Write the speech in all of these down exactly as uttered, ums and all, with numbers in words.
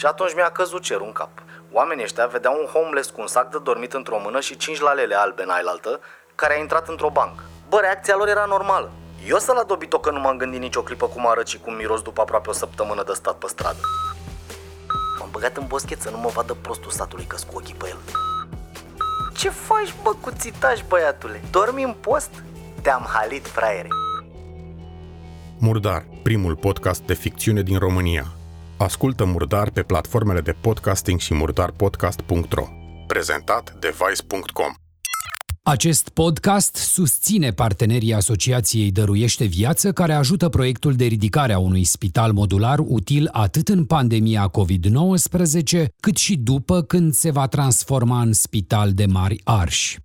Și atunci mi-a căzut cerul în cap. Oamenii ăștia vedeau un homeless cu un sac de dormit într-o mână și cinci lalele albe în ailaltă, care a intrat într-o bancă. Bă, reacția lor era normală. Eu să-l adobit-o că nu m-am gândit nicio clipă cum arăt și cum miros după aproape o săptămână de stat pe stradă. M-am băgat în boschet să nu mă vadă prostul satului că-s cu ochii pe el. Ce faci, bă, cu țitaș, băiatule? Dormi în post? Te-am halit, fraiere. Murdar, primul podcast de ficțiune din România. Ascultă Murdar pe platformele de podcasting și murdar podcast punct ro. Prezentat de vice punct com. Acest podcast susține partenerii Asociației Dăruiește Viață, care ajută proiectul de ridicare a unui spital modular util atât în pandemia covid nouăsprezece, cât și după, când se va transforma în spital de mari arși.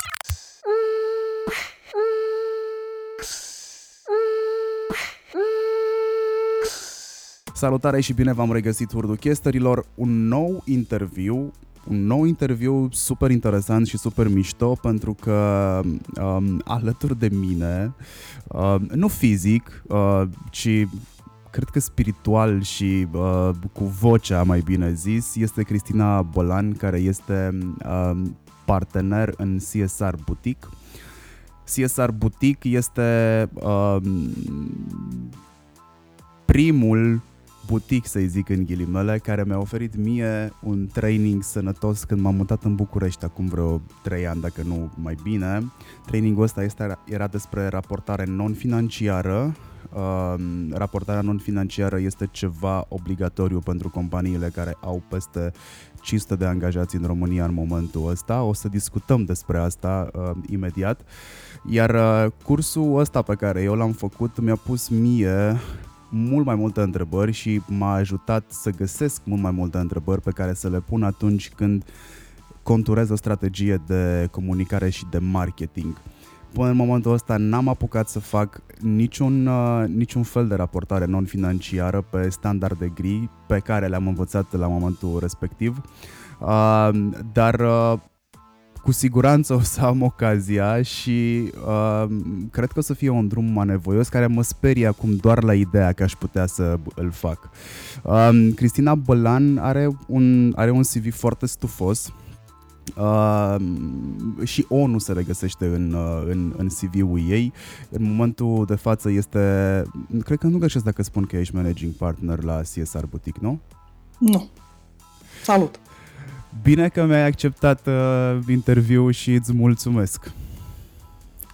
Salutare și bine v-am regăsit, Hurduchesterilor, un nou interviu, un nou interviu super interesant și super mișto, pentru că um, alături de mine, uh, nu fizic, uh, ci cred că spiritual și uh, cu vocea, mai bine zis, este Cristina Bălan, care este uh, partener în C S R Boutique. C S R Boutique este uh, primul butic, să-i zic în ghilimele, care mi-a oferit mie un training sănătos când m-am mutat în București acum vreo trei ani, dacă nu mai bine. Trainingul ăsta este, era despre raportare non-financiară. Uh, raportarea non-financiară este ceva obligatoriu pentru companiile care au peste cinci sute de angajați în România în momentul ăsta. O să discutăm despre asta uh, imediat. Iar uh, cursul ăsta pe care eu l-am făcut mi-a pus mie mult mai multe întrebări și m-a ajutat să găsesc mult mai multe întrebări pe care să le pun atunci când conturez o strategie de comunicare și de marketing. Până în momentul ăsta n-am apucat să fac niciun, niciun fel de raportare non-financiară pe standarde gri pe care le-am învățat la momentul respectiv, dar cu siguranță o să am ocazia și uh, cred că o să fie un drum anevoios care mă sperie acum doar la ideea că aș putea să îl fac. Uh, Cristina Bălan are un, are un C V foarte stufos uh, și O N U se regăsește în, în, în C V-ul ei. În momentul de față este, cred că nu greșesc dacă spun că ești managing partner la C S R Boutique, nu? Nu. Salut! Bine că mi-ai acceptat uh, interviul și îți mulțumesc.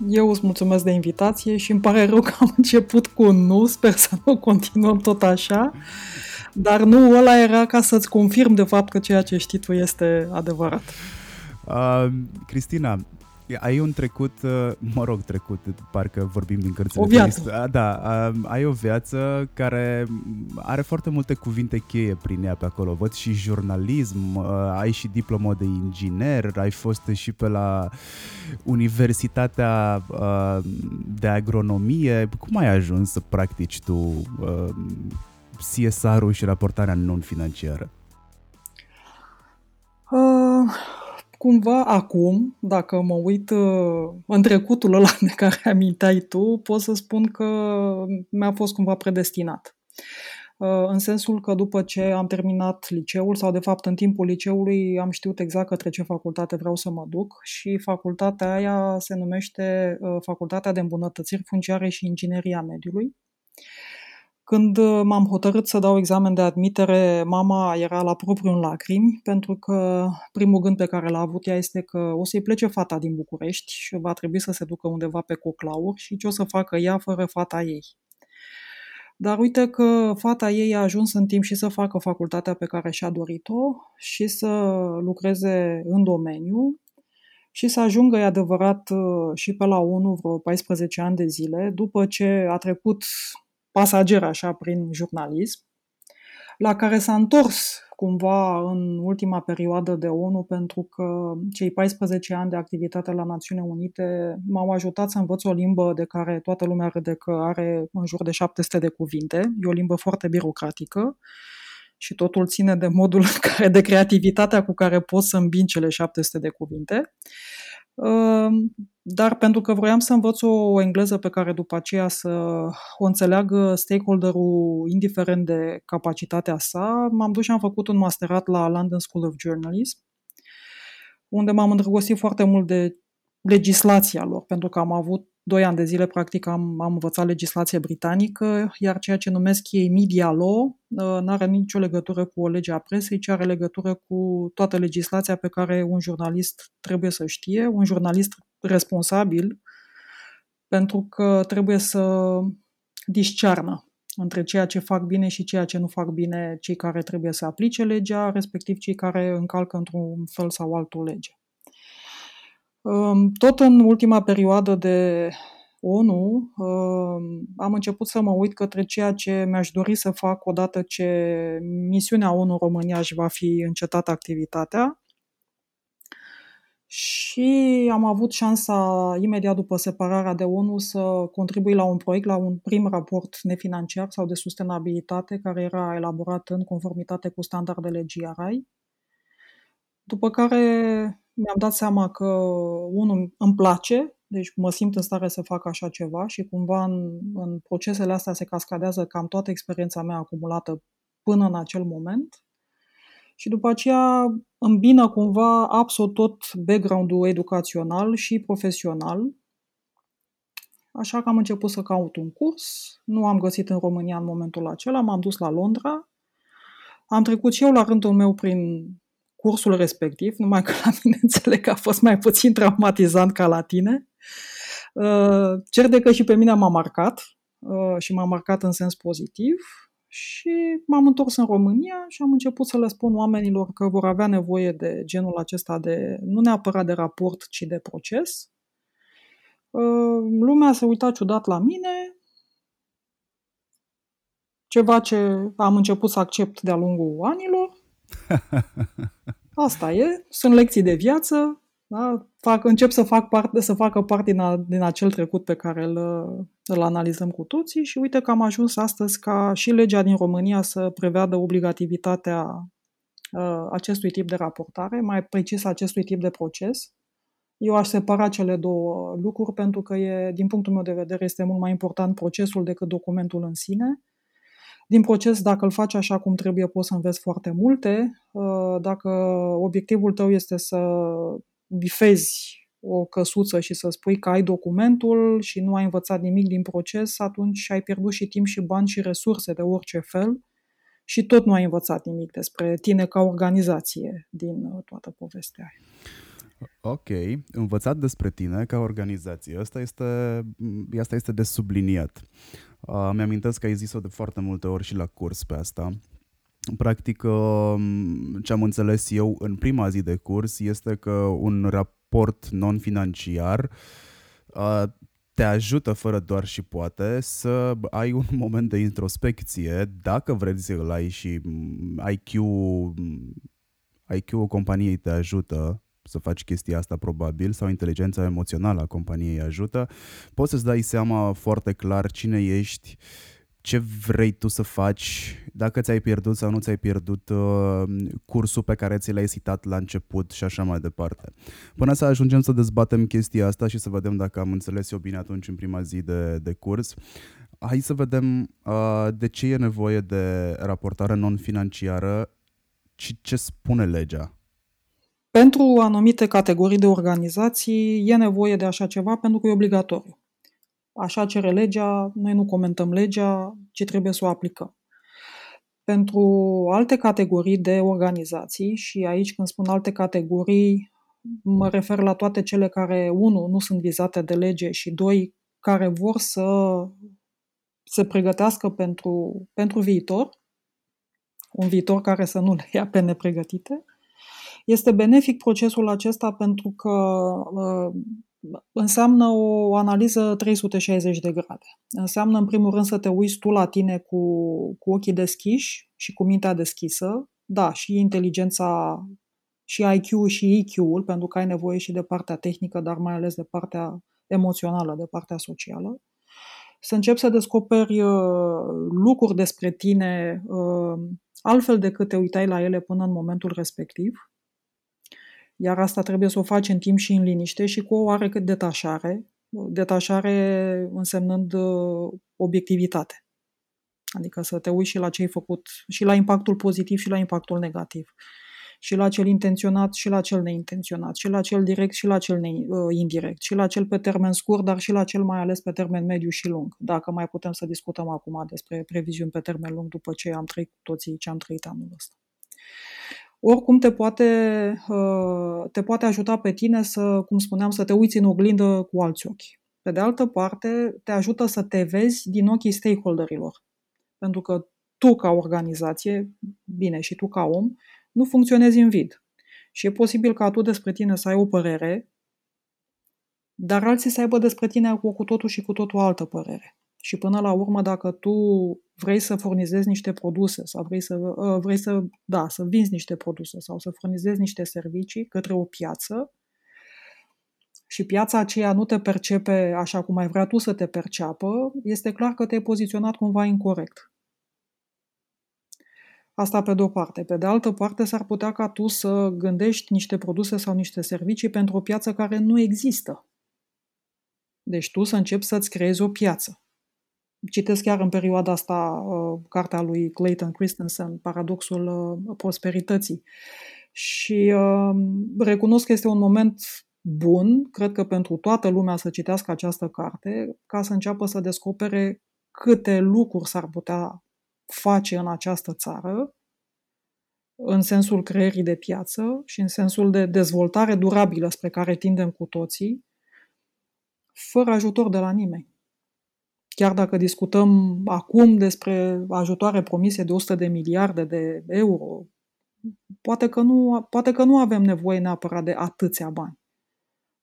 Eu îți mulțumesc de invitație și îmi pare rău că am început cu un nu, sper să nu continuăm tot așa, dar nu, ăla era ca să-ți confirm de fapt că ceea ce știi tu este adevărat. Uh, Cristina, ai un trecut, mă rog trecut, parcă vorbim din cărțile. O viață. Da, ai o viață care are foarte multe cuvinte cheie prin ea pe acolo. Văd și jurnalism, ai și diplomă de inginer, ai fost și pe la Universitatea de Agronomie. Cum ai ajuns să practici tu C S R-ul și raportarea non-financiară? Uh... Cumva acum, dacă mă uit în trecutul ăla de care aminteai tu, pot să spun că mi-a fost cumva predestinat. În sensul că după ce am terminat liceul, sau de fapt în timpul liceului, am știut exact către ce facultate vreau să mă duc și facultatea aia se numește Facultatea de Îmbunătățiri, Funciare și Ingineria Mediului. Când m-am hotărât să dau examen de admitere, mama era la propriu în lacrimi, pentru că primul gând pe care l-a avut ea este că o să-i plece fata din București și va trebui să se ducă undeva pe coclauri și ce o să facă ea fără fata ei. Dar uite că fata ei a ajuns în timp și să facă facultatea pe care și-a dorit-o și să lucreze în domeniu și să ajungă, e adevărat, și pe la O N U vreo paisprezece ani de zile, după ce a trecut pasager așa prin jurnalism, la care s-a întors cumva în ultima perioadă de O N U, pentru că cei paisprezece ani de activitate la Națiunile Unite m-au ajutat să învăț o limbă de care toată lumea râde că are în jur de șapte sute de cuvinte. E o limbă foarte birocratică și totul ține de modul care, de creativitatea cu care poți să îmbini cele șapte sute de cuvinte. Dar pentru că vroiam să învăț o engleză pe care după aceea să o înțeleagă stakeholder-ul indiferent de capacitatea sa, m-am dus și am făcut un masterat la London School of Journalism, unde m-am îndrăgostit foarte mult de legislația lor, pentru că am avut doi ani de zile, practic, am, am învățat legislație britanică, iar ceea ce numesc ei media law n-are nicio legătură cu o lege a presei, ci are legătură cu toată legislația pe care un jurnalist trebuie să știe, un jurnalist responsabil, pentru că trebuie să discearnă între ceea ce fac bine și ceea ce nu fac bine cei care trebuie să aplice legea, respectiv cei care încalcă într-un fel sau altul legea. Tot în ultima perioadă de O N U am început să mă uit către ceea ce mi-aș dori să fac odată ce misiunea O N U România își va fi încetată activitatea, și am avut șansa imediat după separarea de O N U să contribui la un proiect, la un prim raport nefinanciar sau de sustenabilitate care era elaborat în conformitate cu standardele G R I, după care mi-am dat seama că, unul, îmi place, deci mă simt în stare să fac așa ceva și cumva în, în procesele astea se cascadează cam toată experiența mea acumulată până în acel moment. Și după aceea îmbină cumva absolut tot background-ul educațional și profesional. Așa că am început să caut un curs, nu am găsit în România în momentul acela, m-am dus la Londra, am trecut și eu la rândul meu prin cursul respectiv, numai că la mine înțeleg că a fost mai puțin traumatizant ca la tine. Cert că și pe mine m-a marcat și m-a marcat în sens pozitiv și m-am întors în România și am început să le spun oamenilor că vor avea nevoie de genul acesta de, nu neapărat de raport, ci de proces. Lumea se uita ciudat la mine, ceva ce am început să accept de-a lungul anilor. Asta e, sunt lecții de viață, da? fac, încep să, fac parte, să facă parte din, a, din acel trecut pe care îl, îl analizăm cu toții și uite că am ajuns astăzi ca și legea din România să prevadă obligativitatea uh, acestui tip de raportare, mai precis acestui tip de proces. Eu aș separa cele două lucruri pentru că, e, din punctul meu de vedere, este mult mai important procesul decât documentul în sine. Din proces, dacă îl faci așa cum trebuie, poți să înveți foarte multe. Dacă obiectivul tău este să bifezi o căsuță și să spui că ai documentul și nu ai învățat nimic din proces, atunci ai pierdut și timp și bani și resurse de orice fel și tot nu ai învățat nimic despre tine ca organizație din toată povestea aia. Ok, învățat despre tine ca organizație, asta este, asta este de subliniat. Uh, mi-amintesc că ai zis-o de foarte multe ori și la curs pe asta. Practic, uh, ce am înțeles eu în prima zi de curs este că un raport non-financiar uh, te ajută fără doar și poate să ai un moment de introspecție, dacă vrei să îl ai și I Q-ul companiei te ajută să faci chestia asta probabil, sau inteligența emoțională a companiei ajută, poți să-ți dai seama foarte clar cine ești, ce vrei tu să faci, dacă ți-ai pierdut sau nu ți-ai pierdut cursul pe care ți l-ai citat la început și așa mai departe. Până să ajungem să dezbatem chestia asta și să vedem dacă am înțeles eu bine atunci în prima zi de, de curs, hai să vedem uh, de ce e nevoie de raportare non-financiară și ce spune legea. Pentru anumite categorii de organizații e nevoie de așa ceva pentru că e obligatoriu. Așa cere legea, noi nu comentăm legea, ci trebuie să o aplicăm. Pentru alte categorii de organizații, și aici când spun alte categorii, mă refer la toate cele care, unu, nu sunt vizate de lege și, doi, care vor să se pregătească pentru, pentru viitor, un viitor care să nu le ia pe nepregătite. Este benefic procesul acesta pentru că înseamnă o analiză trei sute șaizeci de grade. Înseamnă, în primul rând, să te uiți tu la tine cu, cu ochii deschiși și cu mintea deschisă. Da, și inteligența, și I Q-ul și E Q-ul, pentru că ai nevoie și de partea tehnică, dar mai ales de partea emoțională, de partea socială. Să începi să descoperi lucruri despre tine altfel decât te uitai la ele până în momentul respectiv. Iar asta trebuie să o faci în timp și în liniște și cu o oarecât detașare. Detașare însemnând obiectivitate. Adică să te uiți și la ce ai făcut, și la impactul pozitiv și la impactul negativ. Și la cel intenționat și la cel neintenționat, și la cel direct și la cel indirect, și la cel pe termen scurt, dar și la cel mai ales pe termen mediu și lung. Dacă mai putem să discutăm acum despre previziuni pe termen lung după ce am trăit cu toții ce am trăit anul ăsta. Oricum te poate, te poate ajuta pe tine să, cum spuneam, să te uiți în oglindă cu alți ochi. Pe de altă parte, te ajută să te vezi din ochii stakeholderilor. Pentru că tu ca organizație, bine, și tu ca om, nu funcționezi în vid. Și e posibil ca tu despre tine să ai o părere, dar alții să aibă despre tine cu, cu totul și cu totul altă părere. Și până la urmă, dacă tu vrei să furnizezi niște produse sau vrei să, vrei să, da, să vinzi niște produse sau să furnizezi niște servicii către o piață și piața aceea nu te percepe așa cum ai vrea tu să te perceapă, este clar că te-ai poziționat cumva incorect. Asta pe de-o parte. Pe de altă parte, s-ar putea ca tu să gândești niște produse sau niște servicii pentru o piață care nu există. Deci tu să începi să-ți creezi o piață. Citesc chiar în perioada asta uh, cartea lui Clayton Christensen, Paradoxul uh, Prosperității. Și uh, recunosc că este un moment bun, cred că pentru toată lumea să citească această carte, ca să înceapă să descopere câte lucruri s-ar putea face în această țară, în sensul creierii de piață și în sensul de dezvoltare durabilă spre care tindem cu toții, fără ajutor de la nimeni. Chiar dacă discutăm acum despre ajutoare promise de o sută de miliarde de euro, poate că nu, poate că nu avem nevoie neapărat de atâția bani.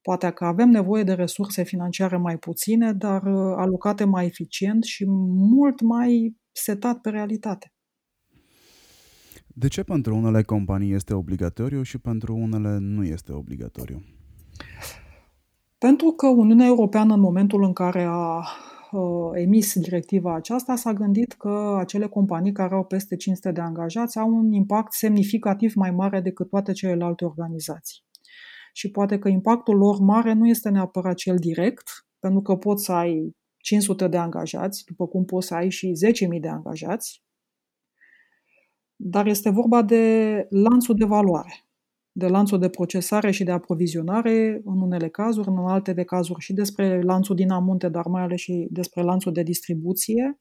Poate că avem nevoie de resurse financiare mai puține, dar alocate mai eficient și mult mai setat pe realitate. De ce pentru unele companii este obligatoriu și pentru unele nu este obligatoriu? Pentru că Uniunea Europeană, în momentul în care a emis directiva aceasta, s-a gândit că acele companii care au peste cinci sute de angajați au un impact semnificativ mai mare decât toate celelalte organizații. Și poate că impactul lor mare nu este neapărat cel direct, pentru că poți să ai cinci sute de angajați, după cum poți să ai și zece mii de angajați, dar este vorba de lanțul de valoare, de lanțul de procesare și de aprovizionare, în unele cazuri, în alte de cazuri și despre lanțul din amunte, dar mai ales și despre lanțul de distribuție.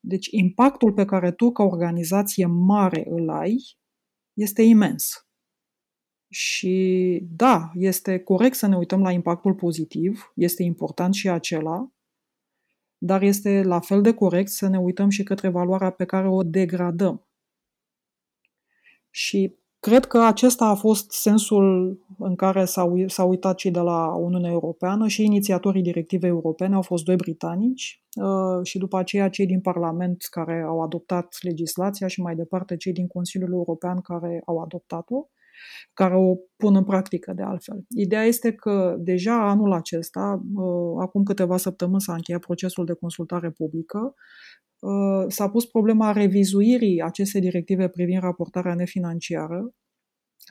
Deci impactul pe care tu, ca organizație mare, îl ai, este imens. Și da, este corect să ne uităm la impactul pozitiv, este important și acela, dar este la fel de corect să ne uităm și către valoarea pe care o degradăm. Și cred că acesta a fost sensul în care s-au uitat cei de la Uniunea Europeană și inițiatorii directivei europene au fost doi britanici și după aceea cei din Parlament care au adoptat legislația și mai departe cei din Consiliul European care au adoptat-o, care o pun în practică de altfel. Ideea este că deja anul acesta, acum câteva săptămâni s-a încheiat procesul de consultare publică, s-a pus problema revizuirii acestei directive privind raportarea nefinanciară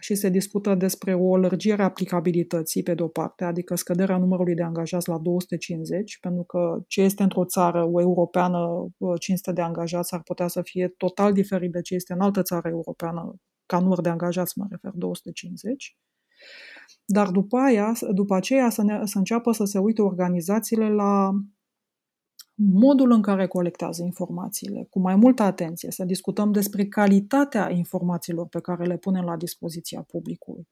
și se discută despre o lărgire a aplicabilității pe de-o parte, adică scăderea numărului de angajați la două sute cincizeci, pentru că ce este într-o țară o europeană cinci sute de angajați ar putea să fie total diferit de ce este în altă țară europeană, ca număr de angajați, mă refer, două sute cincizeci, dar după, aia, după aceea să, ne, să înceapă să se uite organizațiile la modul în care colectează informațiile, cu mai multă atenție, să discutăm despre calitatea informațiilor pe care le punem la dispoziția publicului,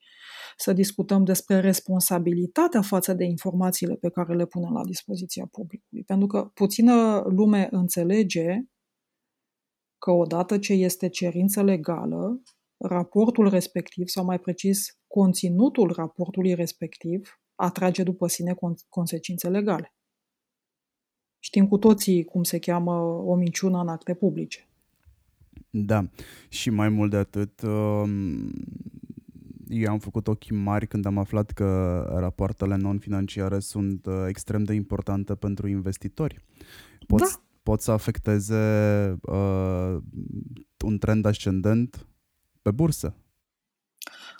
să discutăm despre responsabilitatea față de informațiile pe care le punem la dispoziția publicului, pentru că puțină lume înțelege că odată ce este cerință legală, raportul respectiv, sau mai precis, conținutul raportului respectiv, atrage după sine con- consecințe legale. Știm cu toții cum se cheamă o minciună în acte publice. Da, și mai mult de atât, eu am făcut ochii mari când am aflat că rapoartele non-financiare sunt extrem de importante pentru investitori. Pot, da. pot să afecteze uh, un trend ascendent pe bursă.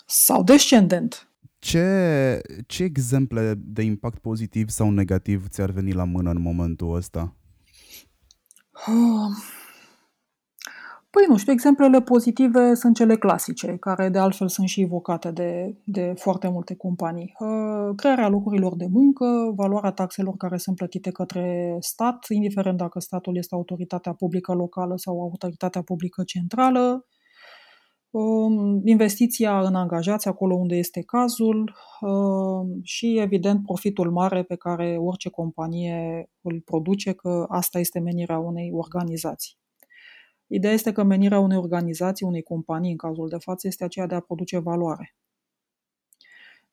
Sau descendent. Ce, ce exemple de impact pozitiv sau negativ ți-ar veni la mână în momentul ăsta? Păi nu știu, exemplele pozitive sunt cele clasice, care de altfel sunt și evocate de, de foarte multe companii. Crearea locurilor de muncă, valoarea taxelor care sunt plătite către stat, indiferent dacă statul este autoritatea publică locală sau autoritatea publică centrală, investiția în angajați acolo unde este cazul și, evident, profitul mare pe care orice companie îl produce, că asta este menirea unei organizații. Ideea este că menirea unei organizații, unei companii, în cazul de față, este aceea de a produce valoare.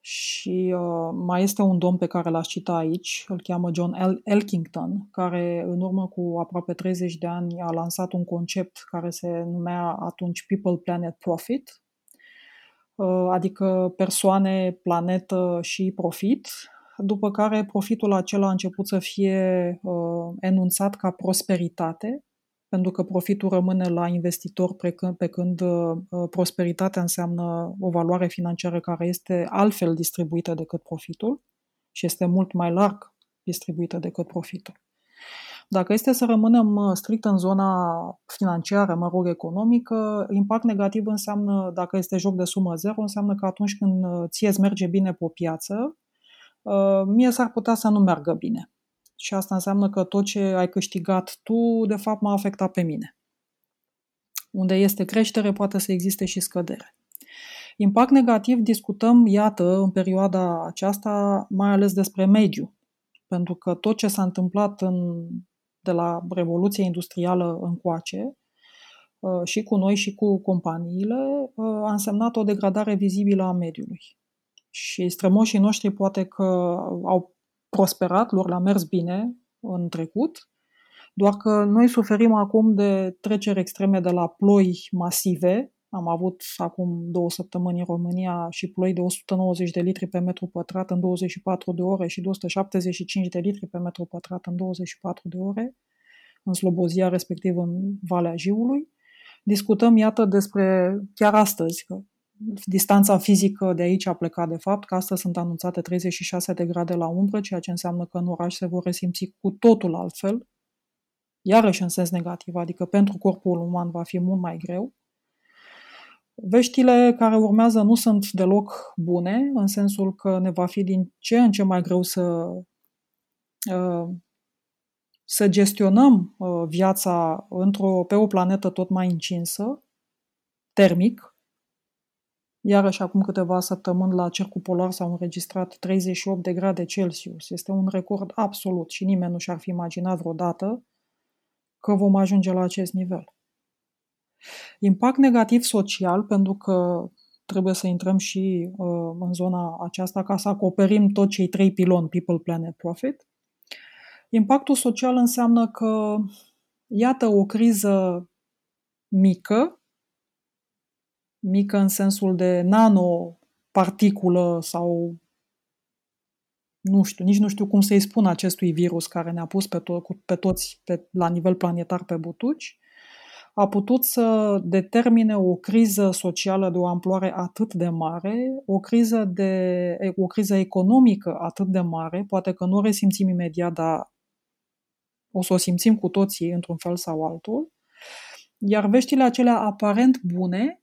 Și uh, mai este un domn pe care l-aș cita aici, îl cheamă John L. Elkington, care în urmă cu aproape treizeci de ani a lansat un concept care se numea atunci People, Planet, Profit, uh, adică persoane, planetă și profit, după care profitul acela a început să fie uh, enunțat ca prosperitate, pentru că profitul rămâne la investitor pe când prosperitatea înseamnă o valoare financiară care este altfel distribuită decât profitul și este mult mai larg distribuită decât profitul. Dacă este să rămânem strict în zona financiară, mă rog, economică, impact negativ înseamnă, dacă este joc de sumă zero, înseamnă că atunci când ție îți merge bine pe piață, mie s-ar putea să nu meargă bine. Și asta înseamnă că tot ce ai câștigat tu, de fapt, m-a afectat pe mine. Unde este creștere, poate să existe și scădere. Impact negativ discutăm, iată, în perioada aceasta, mai ales despre mediu. Pentru că tot ce s-a întâmplat în, de la Revoluția Industrială încoace, și cu noi și cu companiile, a însemnat o degradare vizibilă a mediului. Și strămoșii noștri poate că au prosperat, lor le-a mers bine în trecut, doar că noi suferim acum de treceri extreme de la ploi masive. Am avut acum două săptămâni în România și ploi de o sută nouăzeci de litri pe metru pătrat în douăzeci și patru de ore și de două sute șaptezeci și cinci de litri pe metru pătrat în douăzeci și patru de ore, în Slobozia, respectiv în Valea Jiului. Discutăm, iată, despre chiar astăzi, că distanța fizică de aici a plecat de fapt, că astăzi sunt anunțate treizeci și șase de grade la umbră, ceea ce înseamnă că în oraș se vor resimți cu totul altfel, iarăși în sens negativ, adică pentru corpul uman va fi mult mai greu. Veștile care urmează nu sunt deloc bune, în sensul că ne va fi din ce în ce mai greu să, să gestionăm viața într-o, pe o planetă tot mai încinsă, termic. Iarăși, acum câteva săptămâni la Cercul Polar s-au înregistrat treizeci și opt de grade Celsius. Este un record absolut și nimeni nu și-ar fi imaginat vreodată că vom ajunge la acest nivel. Impact negativ social, pentru că trebuie să intrăm și uh, în zona aceasta ca să acoperim tot cei trei piloni, People, Planet, Profit. Impactul social înseamnă că, iată, o criză mică, mică în sensul de nanoparticulă sau nu știu, nici nu știu cum să-i spun acestui virus care ne-a pus pe, to- pe toți pe, la nivel planetar pe butuci, a putut să determine o criză socială de o amploare atât de mare, o criză, de, o criză economică atât de mare, poate că nu o resimțim imediat, dar o să o simțim cu toții într-un fel sau altul, iar veștile acelea aparent bune,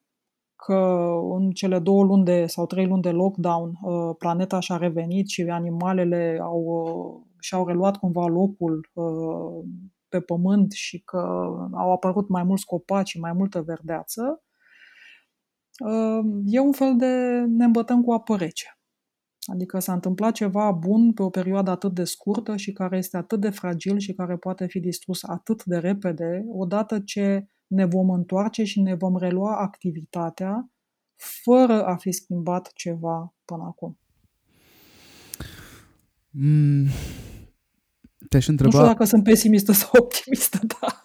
că în cele două luni de, sau trei luni de lockdown planeta și-a revenit și animalele au, și-au reluat cumva locul pe pământ și că au apărut mai mulți copaci și mai multă verdeață, e un fel de ne îmbătăm cu apă rece. Adică s-a întâmplat ceva bun pe o perioadă atât de scurtă și care este atât de fragil și care poate fi distrus atât de repede, odată ce ne vom întoarce și ne vom relua activitatea fără a fi schimbat ceva până acum. Mm, te-aș întreba... Nu știu dacă sunt pesimistă sau optimistă, dar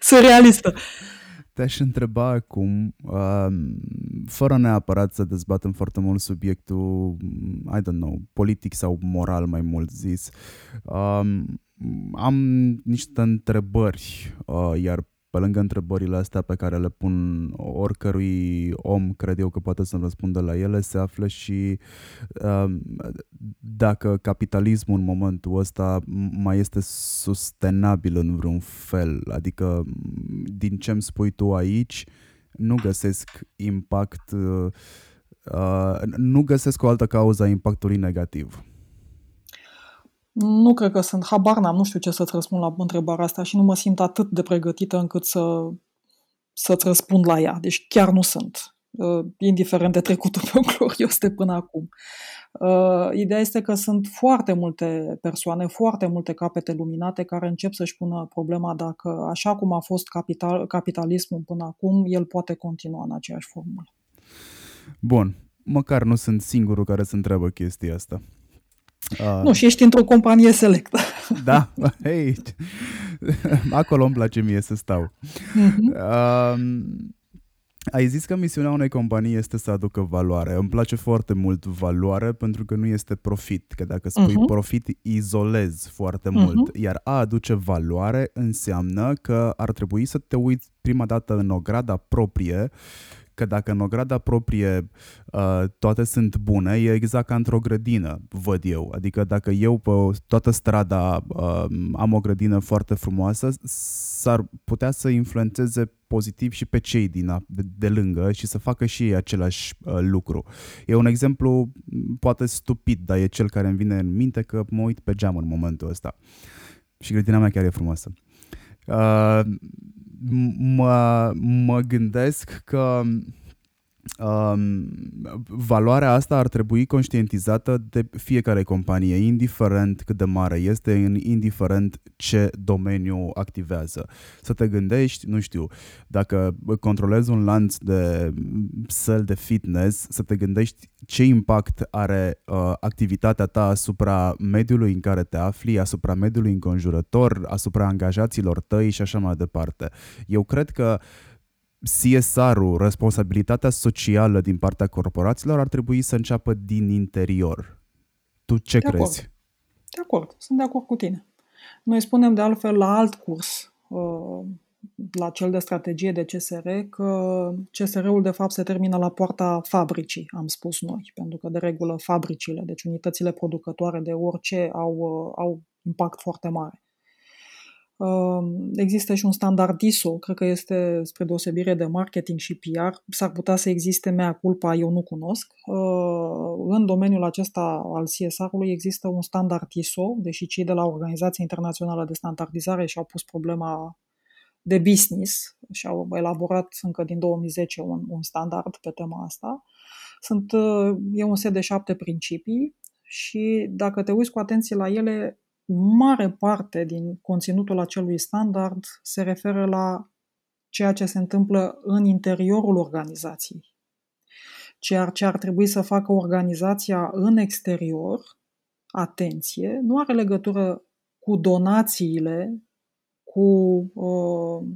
sunt realistă. Te-aș întreba acum, fără neapărat să dezbatem foarte mult subiectul, I don't know, politic sau moral mai mult zis, am niște întrebări, iar pe lângă întrebările astea pe care le pun oricărui om, cred eu că poate să-mi răspundă la ele, se află și dacă capitalismul în momentul ăsta mai este sustenabil în vreun fel. Adică, din ce îmi spui tu aici, nu găsesc impact, nu găsesc o altă cauză a impactului negativ. Nu cred că sunt, habar n-am, nu știu ce să-ți răspund la întrebarea asta și nu mă simt atât de pregătită încât să, să-ți răspund la ea. Deci chiar nu sunt, uh, indiferent de trecutul meu glorios de până acum. Uh, ideea este că sunt foarte multe persoane, foarte multe capete luminate care încep să-și pună problema dacă așa cum a fost capital, capitalismul până acum, el poate continua în aceeași formulă. Bun, măcar nu sunt singurul care se întreabă chestia asta. Uh, nu, și ești într-o companie selectă. Da, hei, acolo îmi place mie să stau. Uh-huh. Uh, ai zis că misiunea unei companii este să aducă valoare. Îmi place foarte mult valoare pentru că nu este profit, că dacă spui uh-huh. profit, izolezi foarte uh-huh. mult. Iar a aduce valoare înseamnă că ar trebui să te uiți prima dată în ograda proprie, că dacă în ograda proprie uh, toate sunt bune, e exact ca într-o grădină, văd eu. Adică dacă eu pe toată strada uh, am o grădină foarte frumoasă, s-ar putea să influențeze pozitiv și pe cei din, de, de lângă și să facă și ei același uh, lucru. E un exemplu poate stupid, dar e cel care îmi vine în minte că mă uit pe geam în momentul ăsta. Și grădina mea chiar e frumoasă. Uh, Mă, mă gândesc că um, valoarea asta ar trebui conștientizată de fiecare companie, indiferent cât de mare este, indiferent ce domeniu activează. Să te gândești, nu știu, dacă controlezi un lanț de săli de fitness, să te gândești ce impact are uh, activitatea ta asupra mediului în care te afli, asupra mediului înconjurător, asupra angajaților tăi și așa mai departe. Eu cred că C S R-ul, responsabilitatea socială din partea corporațiilor, ar trebui să înceapă din interior. Tu ce de crezi? Acord. De acord, sunt de acord cu tine. Noi spunem de altfel la alt curs, la cel de strategie de C S R, că C S R-ul de fapt se termină la poarta fabricii, am spus noi, pentru că de regulă fabricile, deci unitățile producătoare de orice, au, au impact foarte mare. Există și un standard I S O, cred că este, spre deosebire de marketing și P R, s-ar putea să existe, mea culpa, eu nu cunosc. În domeniul acesta al C S R-ului există un standard I S O, deși cei de la Organizația Internațională de Standardizare și-au pus problema de business și au elaborat încă din două mii zece un, un standard pe tema asta. Sunt, e un set de șapte principii și dacă te uiți cu atenție la ele, mare parte din conținutul acelui standard se referă la ceea ce se întâmplă în interiorul organizației, ceea ce ar trebui să facă organizația în exterior, atenție, nu are legătură cu donațiile, cu, uh,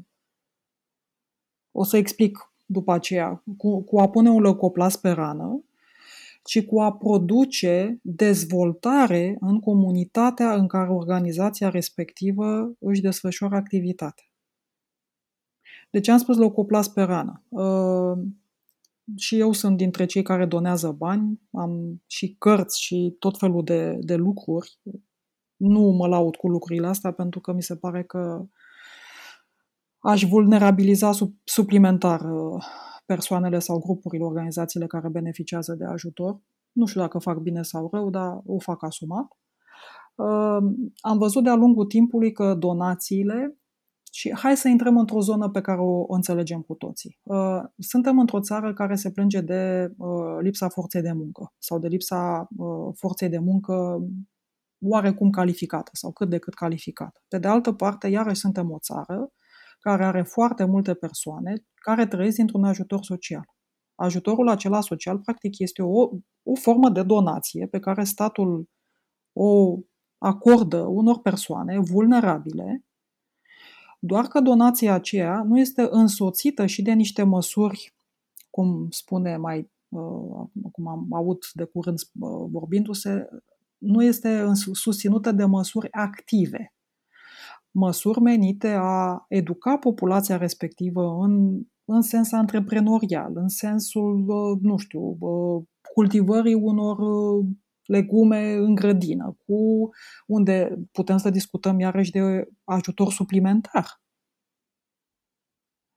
o să explic după aceea, cu, cu a pune un leucoplas pe rană, ci cu a produce dezvoltare în comunitatea în care organizația respectivă își desfășoară activitatea. Deci am spus leucoplas pe rană. Uh, și eu sunt dintre cei care donează bani, am și cărți și tot felul de, de lucruri. Nu mă laud cu lucrurile astea pentru că mi se pare că aș vulnerabiliza sub, suplimentar uh, persoanele sau grupurile, organizațiile care beneficiază de ajutor. Nu știu dacă fac bine sau rău, dar o fac asumat. Am văzut de-a lungul timpului că donațiile, și hai să intrăm într-o zonă pe care o înțelegem cu toții. Suntem într-o țară care se plânge de lipsa forței de muncă sau de lipsa forței de muncă oarecum calificată sau cât de cât calificată. Pe de altă parte, iarăși suntem o țară care are foarte multe persoane care trăiesc dintr-un ajutor social. Ajutorul acela social, practic, este o, o formă de donație pe care statul o acordă unor persoane vulnerabile, doar că donația aceea nu este însoțită și de niște măsuri, cum spune mai, cum am aud de curând vorbindu-se, nu este susținută de măsuri active. Măsuri menite a educa populația respectivă în, în sens antreprenorial, în sensul, nu știu, cultivării unor legume în grădină, cu unde putem să discutăm iarăși de ajutor suplimentar.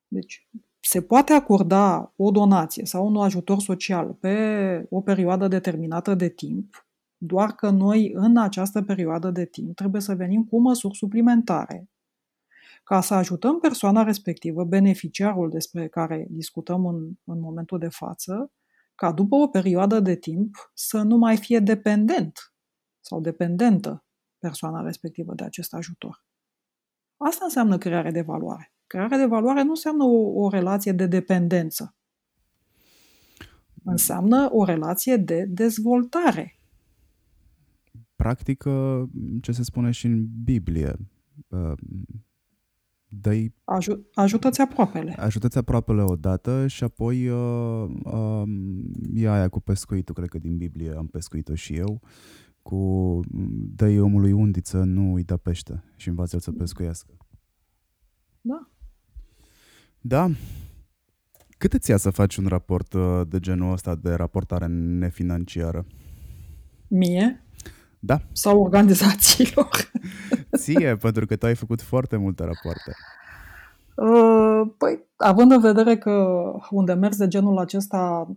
Deci, se poate acorda o donație sau un ajutor social pe o perioadă determinată de timp, doar că noi în această perioadă de timp trebuie să venim cu măsuri suplimentare ca să ajutăm persoana respectivă, beneficiarul despre care discutăm în, în momentul de față, ca după o perioadă de timp să nu mai fie dependent sau dependentă persoana respectivă de acest ajutor. Asta înseamnă creare de valoare. Creare de valoare nu înseamnă o, o relație de dependență. Înseamnă o relație de dezvoltare. Practic, ce se spune și în Biblie, dă-i... Aju- ajută-ți aproapele. Ajută-ți aproapele odată și apoi uh, uh, e aia cu pescuitul, cred că din Biblie am pescuit-o și eu, cu dă-i omului undiță, nu îi da pește și învață-l să pescuiască. Da. Da. Cât îți ia să faci un raport de genul ăsta de raportare nefinanciară? Mie? Da. Sau organizațiilor. Ție, pentru că tu ai făcut foarte multe rapoarte. Păi, având în vedere că un demers de genul acesta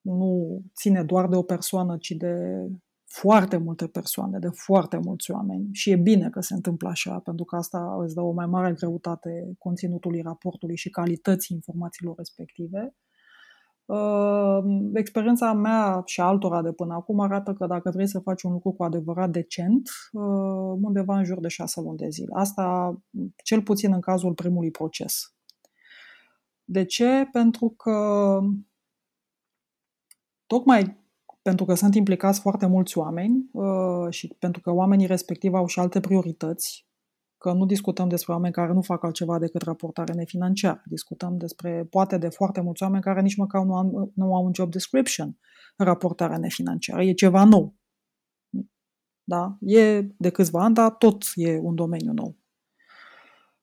nu ține doar de o persoană, ci de foarte multe persoane, de foarte mulți oameni. Și e bine că se întâmplă așa, pentru că asta îți dă o mai mare greutate conținutului raportului și calității informațiilor respective. Uh, experiența mea și altora de până acum arată că dacă vrei să faci un lucru cu adevărat decent, uh, undeva în jur de șase luni de zile. Asta cel puțin în cazul primului proces. De ce? Pentru că tocmai pentru că sunt implicați foarte mulți oameni uh, și pentru că oamenii respectivi au și alte priorități, că nu discutăm despre oameni care nu fac altceva decât raportare nefinanciară. Discutăm despre, poate, de foarte mulți oameni care nici măcar nu au, nu au un job description, raportare nefinanciară. E ceva nou. Da? E de câțiva ani, dar tot e un domeniu nou.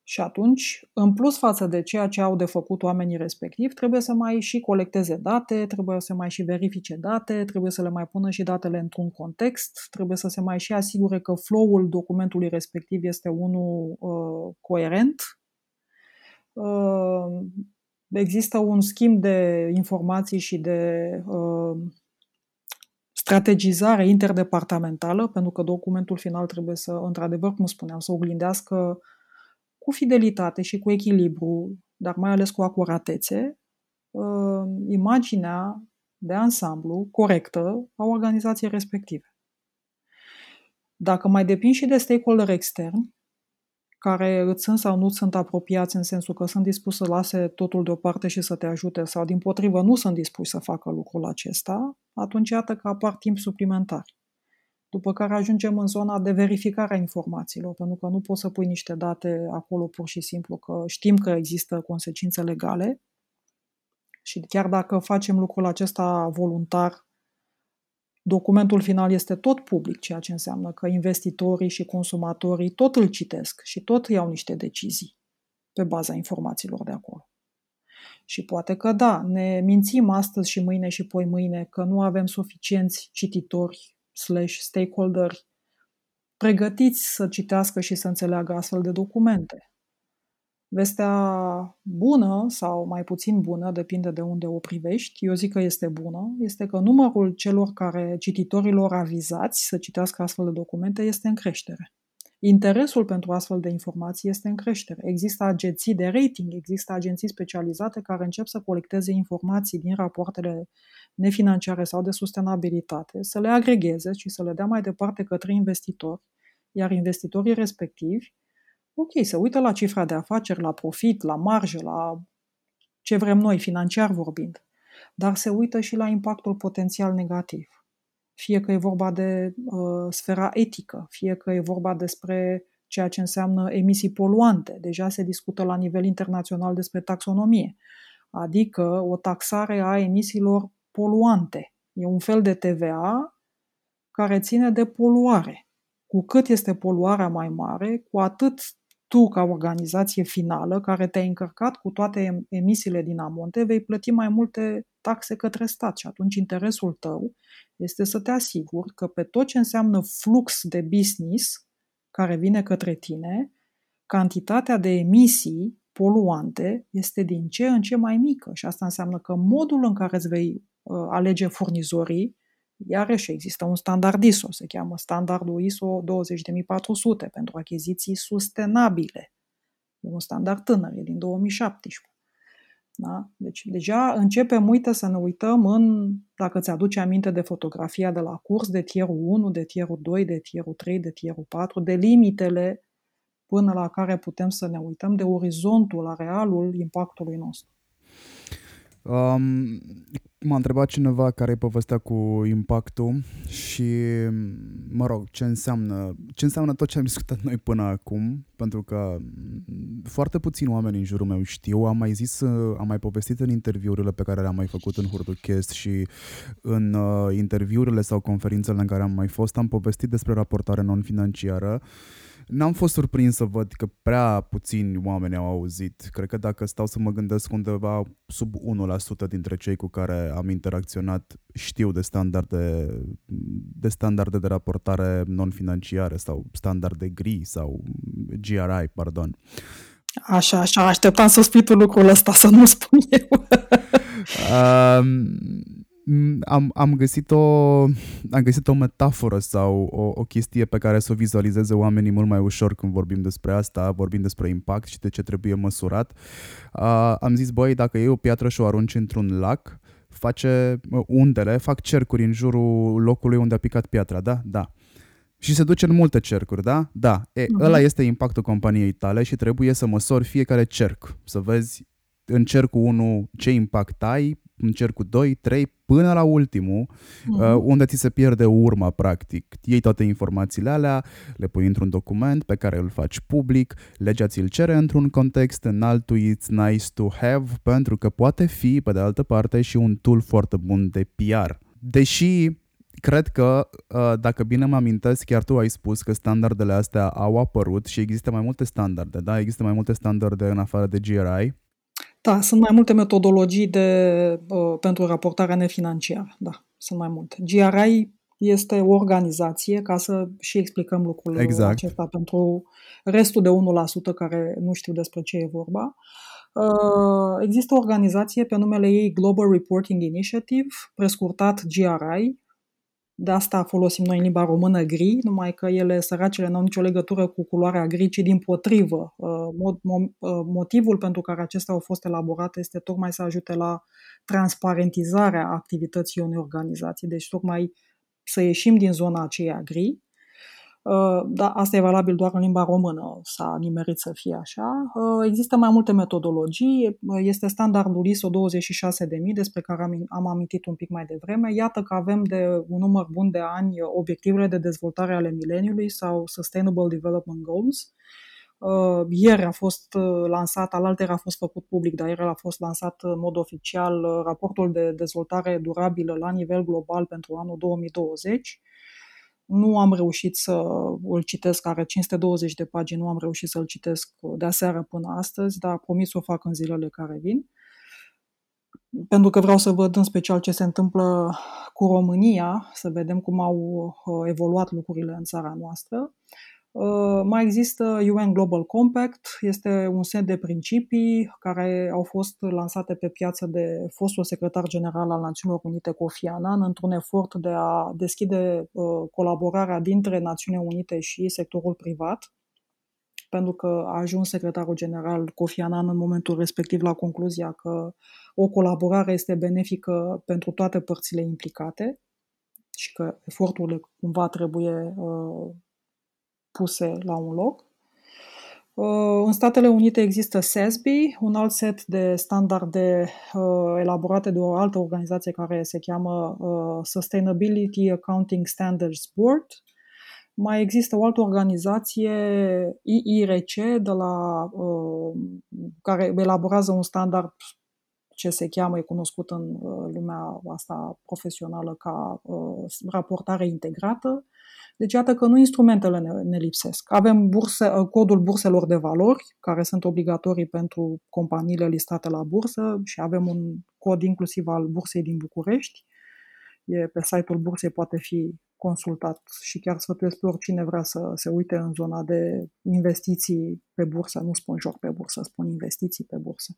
Și atunci, în plus față de ceea ce au de făcut oamenii respectivi, trebuie să mai și colecteze date, trebuie să mai și verifice date, trebuie să le mai pună și datele într-un context, trebuie să se mai și asigure că flow-ul documentului respectiv este unul uh, coerent. Uh, există un schimb de informații și de uh, strategizare interdepartamentală, pentru că documentul final trebuie să, într-adevăr, cum spuneam, să oglindească cu fidelitate și cu echilibru, dar mai ales cu acuratețe, imaginea de ansamblu corectă a organizației respective. Dacă mai depind și de stakeholder externi, care îți sunt sau nu sunt apropiați în sensul că sunt dispuși să lase totul deoparte și să te ajute sau, din potrivă, nu sunt dispuși să facă lucrul acesta, atunci iată că apar timp suplimentar. După care ajungem în zona de verificare a informațiilor, pentru că nu poți să pui niște date acolo pur și simplu, că știm că există consecințe legale și chiar dacă facem lucrul acesta voluntar, documentul final este tot public, ceea ce înseamnă că investitorii și consumatorii tot îl citesc și tot iau niște decizii pe baza informațiilor de acolo. Și poate că da, ne mințim astăzi și mâine și poi mâine că nu avem suficienți cititori slash stakeholderi pregătiți să citească și să înțeleagă astfel de documente. Vestea bună sau mai puțin bună, depinde de unde o privești, eu zic că este bună, este că numărul celor care, cititorilor avizați să citească astfel de documente, este în creștere. Interesul pentru astfel de informații este în creștere. Există agenții de rating, există agenții specializate care încep să colecteze informații din rapoartele nefinanciare sau de sustenabilitate, să le agregeze și să le dea mai departe către investitori, iar investitorii respectivi, ok, se uită la cifra de afaceri, la profit, la marjă, la ce vrem noi, financiar vorbind, dar se uită și la impactul potențial negativ. fie că e vorba de uh, sfera etică, fie că e vorba despre ceea ce înseamnă emisii poluante. Deja se discută la nivel internațional despre taxonomie, adică o taxare a emisiilor poluante. E un fel de T V A care ține de poluare. Cu cât este poluarea mai mare, cu atât tu, ca organizație finală, care te-ai încărcat cu toate emisiile din amonte, vei plăti mai multe taxe către stat și atunci interesul tău este să te asiguri că pe tot ce înseamnă flux de business care vine către tine, cantitatea de emisii poluante este din ce în ce mai mică și asta înseamnă că modul în care îți vei alege furnizorii, iarăși există un standard I S O, se cheamă standardul I S O douăzeci mii patru sute pentru achiziții sustenabile. E un standard tânăr, e din două mii șaptesprezece. Da? Deci deja începem, uite, să ne uităm în, dacă ți-aduce aminte de fotografia de la curs, de tierul unu, de tierul doi, de tierul trei, de tierul patru, de limitele până la care putem să ne uităm, de orizontul, arealul impactului nostru. Um, m-a întrebat cineva care-i povestea cu impactul și, mă rog, ce înseamnă, ce înseamnă tot ce am discutat noi până acum, pentru că foarte puțini oameni în jurul meu știu, am mai zis, am mai povestit în interviurile pe care le-am mai făcut în Hurduchest și în uh, interviurile sau conferințele în care am mai fost, am povestit despre raportare non-financiară. N-am fost surprins să văd că prea puțini oameni au auzit. Cred că dacă stau să mă gândesc, undeva sub unu la sută dintre cei cu care am interacționat știu de standarde de standarde de raportare non-financiare sau standarde gri sau G R I, pardon. Așa, așa, așteptam să spui tu lucrul ăsta, să nu spun eu. um... Am, am, găsit o, am găsit o metaforă sau o, o chestie pe care să o vizualizeze oamenii mult mai ușor când vorbim despre asta, vorbim despre impact și de ce trebuie măsurat. Uh, am zis, băi, dacă iei o piatră și o arunci într-un lac, face undele, fac cercuri în jurul locului unde a picat piatra, da? Da. Și se duce în multe cercuri, da? Da. E, uh-huh. Ăla este impactul companiei tale și trebuie să măsori fiecare cerc, să vezi în cercul unu ce impact ai, în cercul doi, trei, până la ultimul, uh-huh. unde ți se pierde urma, practic. Iei toate informațiile alea, le pui într-un document pe care îl faci public, legea ți-l cere într-un context, în altul it's nice to have, pentru că poate fi, pe de altă parte, și un tool foarte bun de P R. Deși, cred că, dacă bine mă amintesc, chiar tu ai spus că standardele astea au apărut și există mai multe standarde, da? Există mai multe standarde în afară de G R I. Da, sunt mai multe metodologii de, uh, pentru raportarea nefinanciară. Da, sunt mai multe. G R I este o organizație, ca să și explicăm lucrul exact. Acesta pentru restul de unu la sută care nu știu despre ce e vorba. Uh, există o organizație pe numele ei Global Reporting Initiative, prescurtat G R I. De asta folosim noi în limba română gri, numai că ele, săracele, n-au nicio legătură cu culoarea gri, ci dimpotrivă. Motivul pentru care acestea au fost elaborate este tocmai să ajute la transparentizarea activității unei organizații, deci tocmai să ieșim din zona aceea gri. Da, asta e valabil doar în limba română, s-a nimerit să fie așa. Există mai multe metodologii, este standardul I S O douăzeci și șase de mii, despre care am, am amintit un pic mai devreme. Iată că avem de un număr bun de ani obiectivele de dezvoltare ale mileniului sau Sustainable Development Goals. Ieri a fost lansat, alaltăieri a fost făcut public, dar ieri a fost lansat în mod oficial raportul de dezvoltare durabilă la nivel global pentru anul două mii douăzeci. Nu am reușit să îl citesc, are cinci sute douăzeci de pagini, nu am reușit să îl citesc de aseară până astăzi, dar promit să o fac în zilele care vin. Pentru că vreau să văd în special ce se întâmplă cu România, să vedem cum au evoluat lucrurile în țara noastră. Mai există U N Global Compact, este un set de principii care au fost lansate pe piață de fostul secretar general al Națiunilor Unite, Kofi Annan, într-un efort de a deschide colaborarea dintre Națiunile Unite și sectorul privat, pentru că a ajuns secretarul general Kofi Annan în momentul respectiv la concluzia că o colaborare este benefică pentru toate părțile implicate și că eforturile cumva trebuie puse la un loc. În Statele Unite există S A S B, un alt set de standarde elaborate de o altă organizație care se cheamă Sustainability Accounting Standards Board. Mai există o altă organizație, I I R C, de la, care elaborează un standard ce se cheamă, e cunoscut în lumea asta profesională ca raportare integrată. Deci iată că nu instrumentele ne, ne lipsesc. Avem burse, codul burselor de valori, care sunt obligatorii pentru companiile listate la bursă, și avem un cod inclusiv al bursei din București. E pe site-ul bursei, poate fi consultat și chiar sfătuiesc pe oricine vrea să se uite în zona de investiții pe bursă. Nu spun joc pe bursă, spun investiții pe bursă.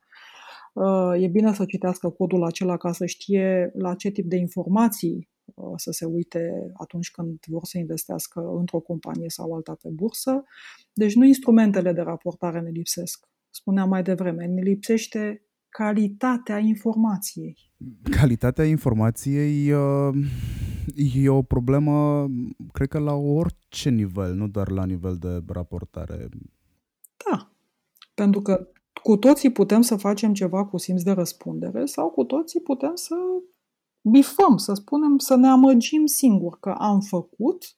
E bine să citească codul acela ca să știe la ce tip de informații să se uite atunci când vor să investească într-o companie sau alta pe bursă. Deci nu instrumentele de raportare ne lipsesc. Spuneam mai devreme, ne lipsește calitatea informației. Calitatea informației e o problemă, cred că la orice nivel, nu doar la nivel de raportare. Da, pentru că cu toții putem să facem ceva cu simț de răspundere sau cu toții putem să bifăm, să spunem, să ne amăgim singur că am făcut,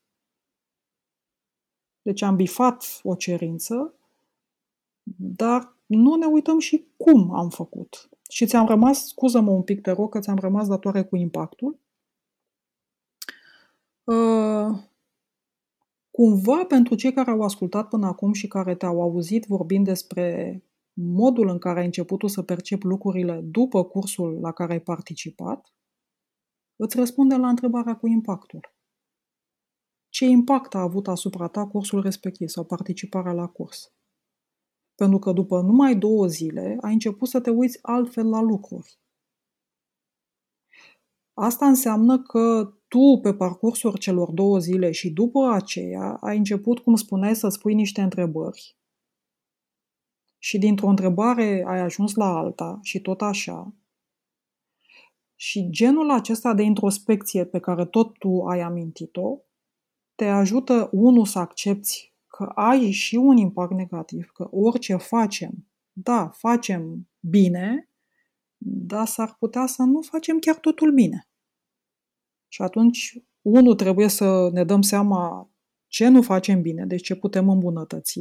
deci am bifat o cerință, dar nu ne uităm și cum am făcut. Și ți-am rămas, scuză-mă un pic, te rog, că ți-am rămas datoare cu impactul. Uh, cumva pentru cei care au ascultat până acum și care te-au auzit vorbind despre modul în care ai început tu să percepi lucrurile după cursul la care ai participat, îți răspunde la întrebarea cu impactul. Ce impact a avut asupra ta cursul respectiv sau participarea la curs? Pentru că după numai două zile ai început să te uiți altfel la lucruri. Asta înseamnă că tu, pe parcursul celor două zile și după aceea, ai început, cum spuneai, să-ți pui niște întrebări. Și dintr-o întrebare ai ajuns la alta și tot așa. Și genul acesta de introspecție pe care tot tu ai amintit-o te ajută, unul, să accepti că ai și un impact negativ, că orice facem, da, facem bine, dar s-ar putea să nu facem chiar totul bine. Și atunci, unul, trebuie să ne dăm seama ce nu facem bine, deci ce putem îmbunătăți.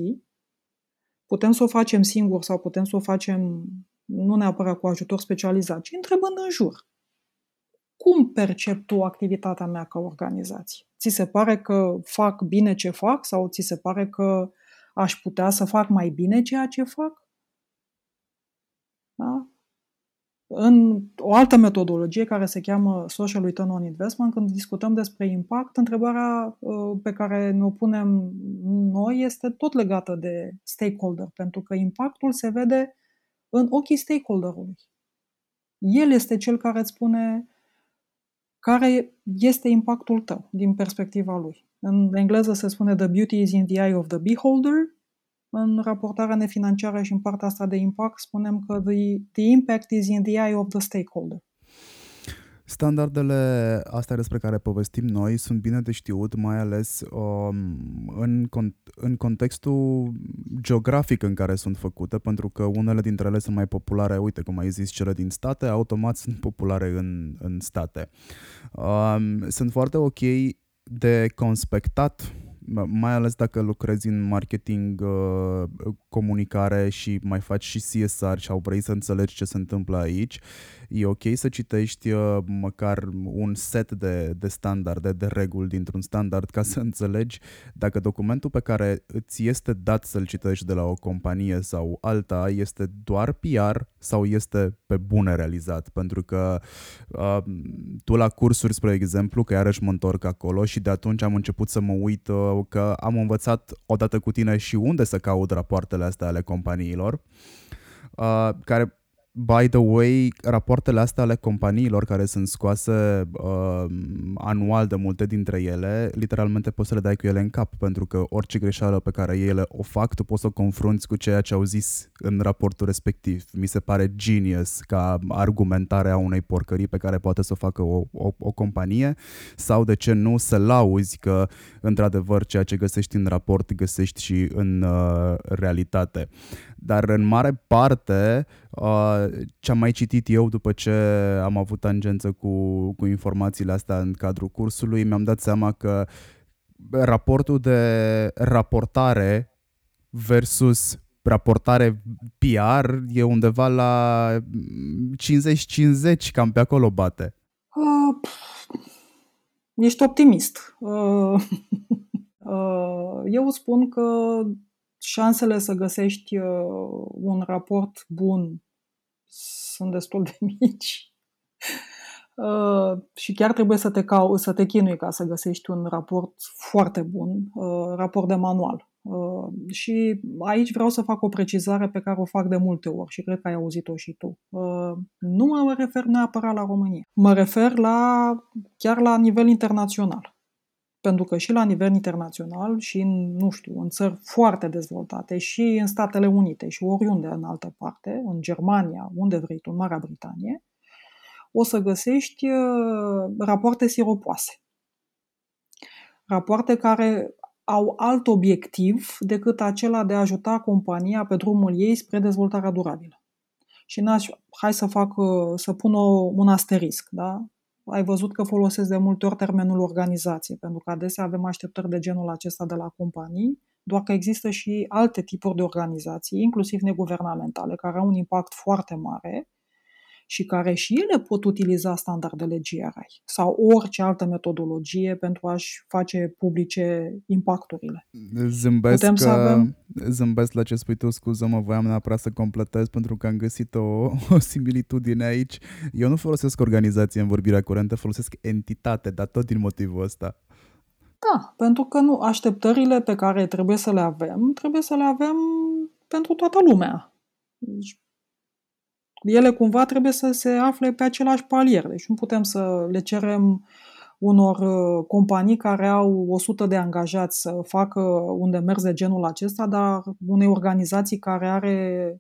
Putem să o facem singur sau putem să o facem nu neapărat cu ajutor specializat, ci întrebând în jur. Cum percep tu activitatea mea ca organizație? Ți se pare că fac bine ce fac sau ți se pare că aș putea să fac mai bine ceea ce fac? Da? În o altă metodologie care se cheamă Social Return on Investment, când discutăm despre impact, întrebarea pe care ne-o punem noi este tot legată de stakeholder, pentru că impactul se vede în ochii stakeholderului. El este cel care îți spune care este impactul tău din perspectiva lui. În engleză se spune the beauty is in the eye of the beholder. În raportarea nefinanciară și în partea asta de impact spunem că the, the impact is in the eye of the stakeholder. Standardele astea despre care povestim noi sunt bine de știut, mai ales um, în, con- în contextul geografic în care sunt făcute, pentru că unele dintre ele sunt mai populare, uite cum ai zis, cele din state, automat sunt populare în, în state. Um, sunt foarte ok de conspectat, mai ales dacă lucrezi în marketing, comunicare și mai faci și C S R și au vrei să înțelegi ce se întâmplă aici, e ok să citești măcar un set de, de standarde, de reguli dintr-un standard ca să înțelegi dacă documentul pe care îți este dat să-l citești de la o companie sau alta este doar P R sau este pe bune realizat. Pentru că uh, tu la cursuri, spre exemplu, că iarăși mă întorc acolo și de atunci am început să mă uit uh, că am învățat odată cu tine și unde să caut rapoartele astea ale companiilor, uh, care by the way, rapoartele astea ale companiilor care sunt scoase uh, anual de multe dintre ele, literalmente poți să le dai cu ele în cap, pentru că orice greșeală pe care ele o fac, tu poți să o confrunți cu ceea ce au zis în raportul respectiv. Mi se pare genius ca argumentare a unei porcării pe care poate să o facă o, o, o companie, sau de ce nu să lauzi că într-adevăr ceea ce găsești în raport găsești și în uh, realitate. Dar în mare parte uh, ce am mai citit eu după ce am avut tangență cu, cu informațiile astea în cadrul cursului, mi-am dat seama că raportul de raportare versus raportare P R e undeva la cincizeci cincizeci, cam pe acolo bate. Uh, pf, ești optimist. Uh, uh, eu spun că șansele să găsești uh, un raport bun sunt destul de mici uh, și chiar trebuie să te, cau- să te chinui ca să găsești un raport foarte bun, uh, raport de manual. Uh, și aici vreau să fac o precizare pe care o fac de multe ori și cred că ai auzit-o și tu. Uh, nu mă refer neapărat la România. Mă refer la, chiar la nivel internațional. Pentru că și la nivel internațional și în, nu știu, în țări foarte dezvoltate și în Statele Unite și oriunde în altă parte, în Germania, unde vrei tu, în Marea Britanie, o să găsești uh, rapoarte siropoase. Rapoarte care au alt obiectiv decât acela de a ajuta compania pe drumul ei spre dezvoltarea durabilă. Și n-aș, hai să fac, să pun o, un asterisc, da? Ai văzut că folosesc de multe ori termenul organizație, pentru că adesea avem așteptări de genul acesta de la companii, doar că există și alte tipuri de organizații, inclusiv neguvernamentale, care au un impact foarte mare și care și ele pot utiliza standardele G R I sau orice altă metodologie pentru a-și face publice impacturile. Zâmbesc, Putem să avem... zâmbesc la ce spui tu, scuză-mă, voiam neapărat să completez pentru că am găsit o, o similitudine aici. Eu nu folosesc organizație în vorbirea curentă, folosesc entitate, dar tot din motivul ăsta. Da, pentru că nu, așteptările pe care trebuie să le avem, trebuie să le avem pentru toată lumea. Deci, ele cumva trebuie să se afle pe același palier. Deci nu putem să le cerem unor companii care au o sută de angajați să facă un demers de genul acesta, dar unei organizații care are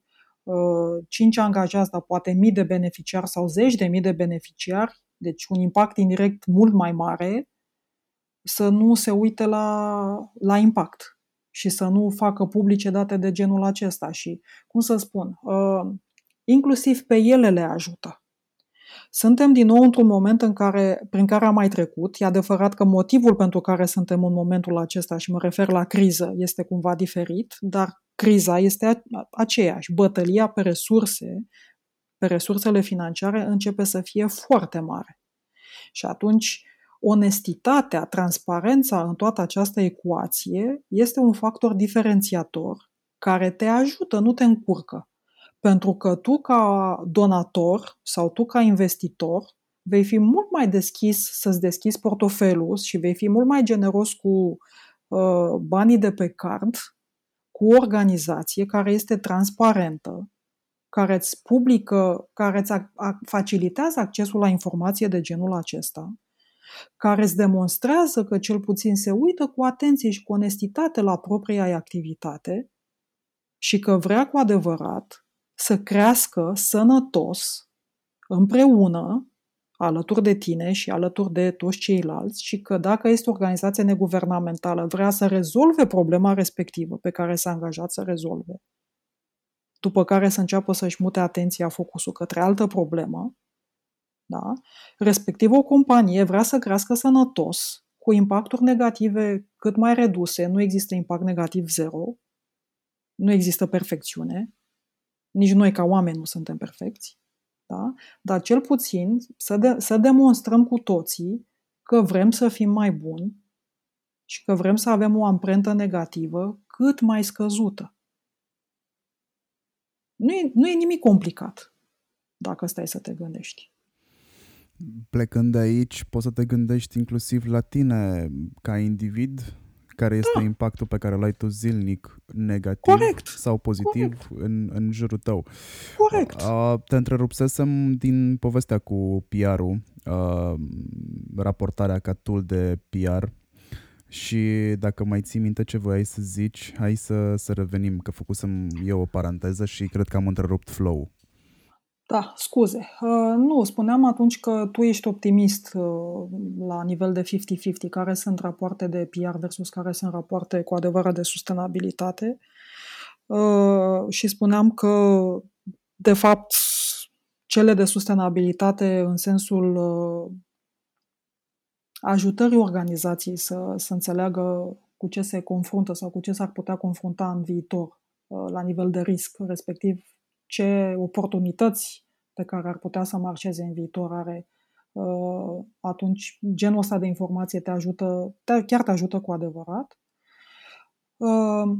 uh, cinci angajați, dar poate mii de beneficiari sau zeci de mii de beneficiari, deci un impact indirect mult mai mare, să nu se uite la, la impact și să nu facă publice date de genul acesta. Și, cum să spun... Uh, inclusiv pe ele le ajută. Suntem din nou într-un moment în care, prin care am mai trecut. E adevărat că motivul pentru care suntem în momentul acesta, și mă refer la criză, este cumva diferit, dar criza este aceeași. Bătălia pe resurse, pe resursele financiare, începe să fie foarte mare. Și atunci, onestitatea, transparența în toată această ecuație este un factor diferențiator care te ajută, nu te încurcă. Pentru că tu ca donator sau tu ca investitor vei fi mult mai deschis să-ți deschizi portofelul și vei fi mult mai generos cu uh, banii de pe card, cu o organizație care este transparentă, care îți publică, care îți a- a- facilitează accesul la informație de genul acesta, care îți demonstrează că cel puțin se uită cu atenție și cu onestitate la propria ei activitate și că vrea cu adevărat să crească sănătos împreună, alături de tine și alături de toți ceilalți, și că dacă este o organizație neguvernamentală, vrea să rezolve problema respectivă pe care s-a angajat să rezolve, după care să înceapă să-și mute atenția, focusul către altă problemă, da? Respectiv o companie vrea să crească sănătos, cu impacturi negative cât mai reduse, nu există impact negativ zero, nu există perfecțiune, nici noi ca oameni nu suntem perfecți, da? Dar cel puțin să, de- să demonstrăm cu toții că vrem să fim mai buni și că vrem să avem o amprentă negativă cât mai scăzută. Nu e, nu e nimic complicat, dacă stai să te gândești. Plecând de aici, poți să te gândești inclusiv la tine ca individ, care este da. impactul pe care îl ai tu zilnic, negativ Corect. sau pozitiv în, în jurul tău. Corect. Uh, te întrerupsesem din povestea cu P R-ul, uh, raportarea ca tool de P R. Și dacă mai ții minte ce voiai să zici, hai să, să revenim, că făcusem eu o paranteză și cred că am întrerupt flow-ul. Da, scuze. Uh, nu, spuneam atunci că tu ești optimist uh, la nivel de cincizeci la cincizeci, care sunt rapoarte de P R versus care sunt rapoarte cu adevărat de sustenabilitate. Uh, și spuneam că, de fapt, cele de sustenabilitate în sensul uh, ajutării organizației să, să înțeleagă cu ce se confruntă sau cu ce s-ar putea confrunta în viitor uh, la nivel de risc, respectiv ce oportunități pe care ar putea să marșeze în viitor are, uh, atunci genul ăsta de informație te ajută, te, chiar te ajută cu adevărat. Uh,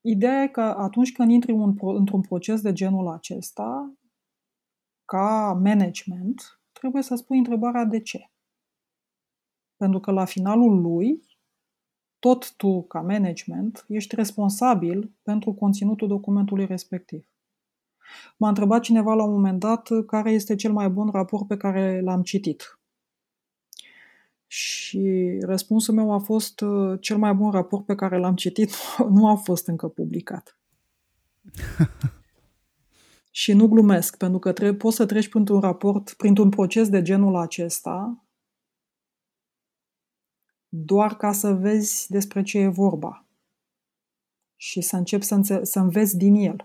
ideea e că atunci când intri un, într-un proces de genul acesta, ca management, trebuie să spui întrebarea de ce. Pentru că la finalul lui, tot tu, ca management, ești responsabil pentru conținutul documentului respectiv. M-a întrebat cineva la un moment dat care este cel mai bun raport pe care l-am citit. Și răspunsul meu a fost cel mai bun raport pe care l-am citit nu a fost încă publicat. Și nu glumesc, pentru că tre- poți să treci printr-un raport, printr-un proces de genul acesta doar ca să vezi despre ce e vorba și să începi să, înțe- să înveți din el.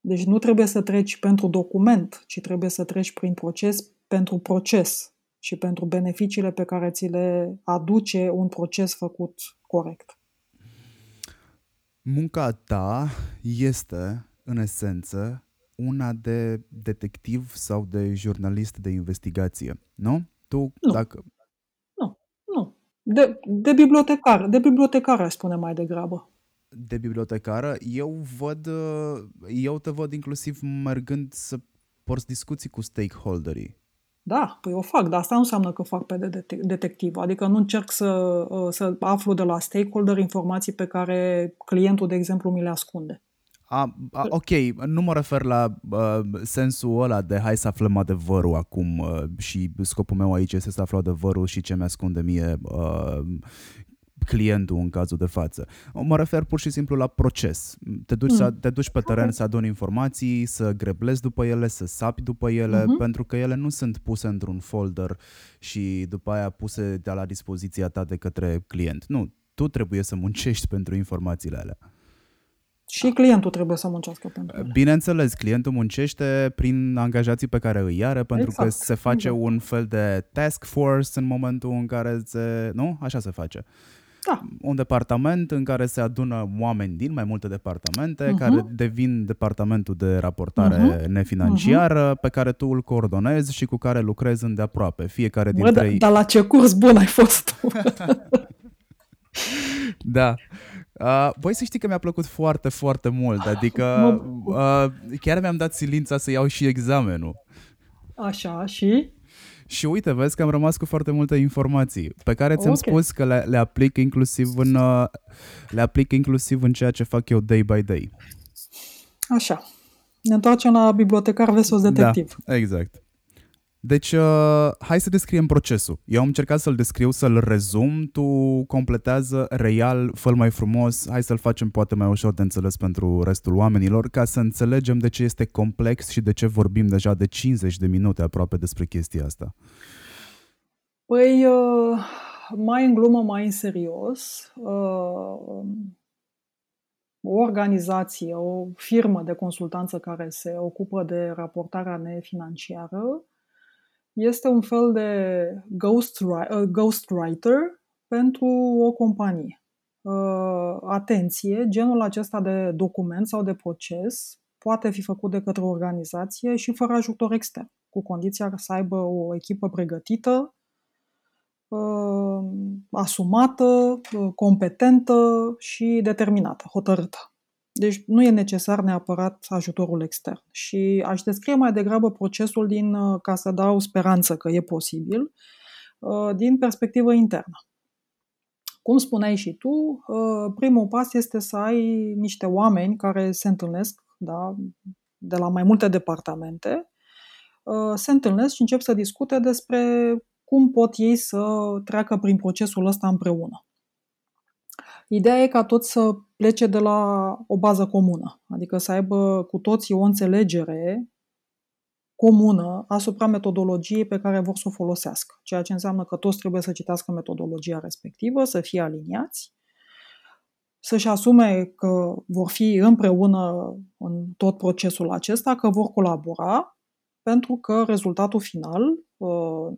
Deci nu trebuie să treci pentru document, ci trebuie să treci prin proces pentru proces și pentru beneficiile pe care ți le aduce un proces făcut corect. Munca ta este, în esență, una de detectiv sau de jurnalist de investigație, nu? Tu, nu. Dacă... Nu, nu. De, de bibliotecar, de bibliotecar aș spune mai degrabă. De bibliotecară, eu văd, eu te văd inclusiv mergând să porți discuții cu stakeholderii. Da, păi o fac, dar asta nu înseamnă că fac pe de detectiv. Adică nu încerc să, să aflu de la stakeholder informații pe care clientul, de exemplu, mi le ascunde. A, a, ok, nu mă refer la uh, sensul ăla de hai să aflăm adevărul acum uh, și scopul meu aici este să aflu adevărul și ce mi-ascunde mie uh, clientul în cazul de față. Mă refer pur și simplu la proces. Te duci, mm. să, te duci pe teren să aduni informații, să greblezi după ele, să sapi după ele, mm-hmm. pentru că ele nu sunt puse într-un folder și după aia puse de la dispoziția ta de către client. Nu, tu trebuie să muncești pentru informațiile alea. Și clientul trebuie să muncească pentru ele. Bineînțeles, clientul muncește prin angajații pe care îi are, pentru exact. că se face exact. un fel de task force în momentul în care se... Nu? Așa se face. Da. Un departament în care se adună oameni din mai multe departamente, uh-huh. care devin departamentul de raportare uh-huh. nefinanciară, uh-huh. pe care tu îl coordonezi și cu care lucrezi îndeaproape. Fiecare dintre Bă, ei... Dar la ce curs bun ai fost tu! Da. Uh, voi să știi că mi-a plăcut foarte, foarte mult. Adică uh, chiar mi-am dat silința să iau și examenul. Așa, și... Și uite, vezi că am rămas cu foarte multe informații pe care ți-am okay. spus că le, le aplic inclusiv în le aplic inclusiv în ceea ce fac eu day by day. Așa. Ne întoarcem la bibliotecar versus detectiv. Da, exact. Deci, uh, hai să descriem procesul. Eu am încercat să-l descriu, să-l rezum, tu completează, reial, fă-l mai frumos, hai să-l facem poate mai ușor de înțeles pentru restul oamenilor, ca să înțelegem de ce este complex și de ce vorbim deja de cincizeci de minute aproape despre chestia asta. Păi, uh, mai în glumă, mai în serios, uh, o organizație, o firmă de consultanță care se ocupă de raportarea nefinanciară, este un fel de ghostwriter pentru o companie. Atenție, genul acesta de document sau de proces poate fi făcut de către o organizație și fără ajutor extern, cu condiția să aibă o echipă pregătită, asumată, competentă și determinată, hotărâtă. Deci nu e necesar neapărat ajutorul extern. Și aș descrie mai degrabă procesul din, ca să dau speranță că e posibil, din perspectivă internă. Cum spuneai și tu, primul pas este să ai niște oameni care se întâlnesc, da, de la mai multe departamente, se întâlnesc și încep să discute despre cum pot ei să treacă prin procesul ăsta împreună. Ideea e ca toți să plece de la o bază comună, adică să aibă cu toții o înțelegere comună asupra metodologiei pe care vor să o folosească, ceea ce înseamnă că toți trebuie să citească metodologia respectivă, să fie aliniați, să-și asume că vor fi împreună în tot procesul acesta, că vor colabora, pentru că rezultatul final uh,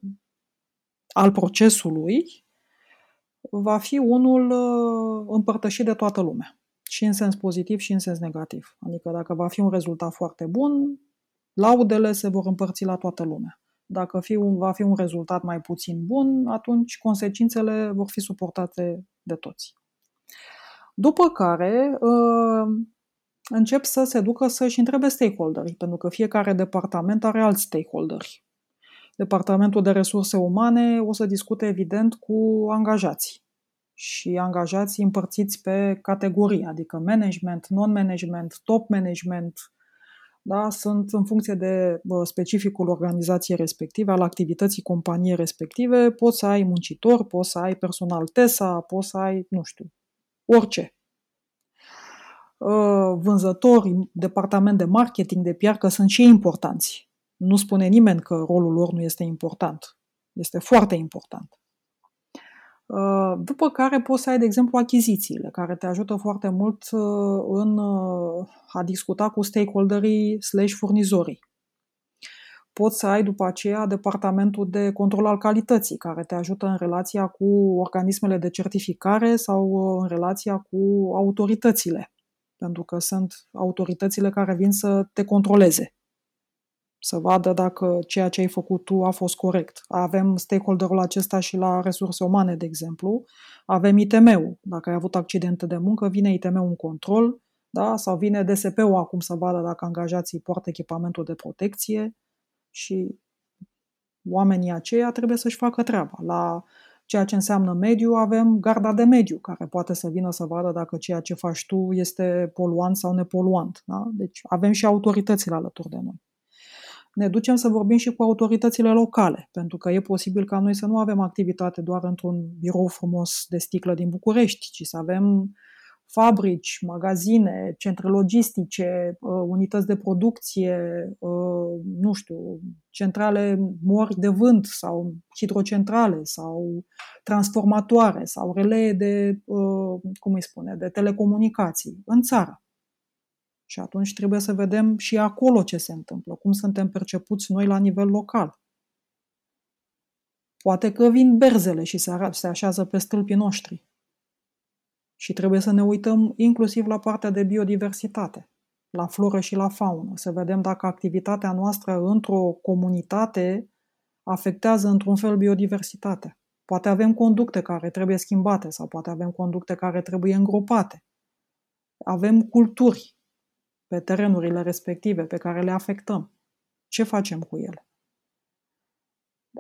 al procesului va fi unul împărtășit de toată lumea, și în sens pozitiv și în sens negativ. Adică dacă va fi un rezultat foarte bun, laudele se vor împărți la toată lumea. Dacă fi un, va fi un rezultat mai puțin bun, atunci consecințele vor fi suportate de toți. După care încep să se ducă să-și întrebe stakeholderii, pentru că fiecare departament are alți stakeholderi. Departamentul de resurse umane o să discute, evident, cu angajații și angajații împărțiți pe categorii, adică management, non-management, top management, da, sunt în funcție de specificul organizației respective, al activității companiei respective, poți să ai muncitor, poți să ai personal T E S A, poți să ai, nu știu, orice. Vânzători, departament de marketing, de P R, că sunt și ei importanți. Nu spune nimeni că rolul lor nu este important. Este foarte important. După care poți să ai, de exemplu, achizițiile, care te ajută foarte mult în a discuta cu stakeholderii slash furnizorii. Poți să ai după aceea departamentul de control al calității, care te ajută în relația cu organismele de certificare sau în relația cu autoritățile, pentru că sunt autoritățile care vin să te controleze, să vadă dacă ceea ce ai făcut tu a fost corect. Avem stakeholderul acesta și la resurse umane, de exemplu. Avem I T M-ul. Dacă ai avut accidente de muncă, vine I T M-ul în control, da? Sau vine D S P-ul acum să vadă dacă angajații poartă echipamentul de protecție, și oamenii aceia trebuie să-și facă treaba. La ceea ce înseamnă mediu, avem garda de mediu, care poate să vină să vadă dacă ceea ce faci tu este poluant sau nepoluant. Da? Deci avem și autoritățile alături de noi. Ne ducem să vorbim și cu autoritățile locale, pentru că e posibil ca noi să nu avem activitate doar într-un birou frumos de sticlă din București, ci să avem fabrici, magazine, centre logistice, unități de producție, nu știu, centrale mori de vânt sau hidrocentrale sau transformatoare sau relee de, cum îi spune, de telecomunicații în țară. Și atunci trebuie să vedem și acolo ce se întâmplă, cum suntem percepuți noi la nivel local. Poate că vin berzele și se așează pe stâlpii noștri. Și trebuie să ne uităm inclusiv la partea de biodiversitate, la floră și la faună, să vedem dacă activitatea noastră într-o comunitate afectează într-un fel biodiversitatea. Poate avem conducte care trebuie schimbate sau poate avem conducte care trebuie îngropate. Avem culturi pe terenurile respective pe care le afectăm. Ce facem cu ele?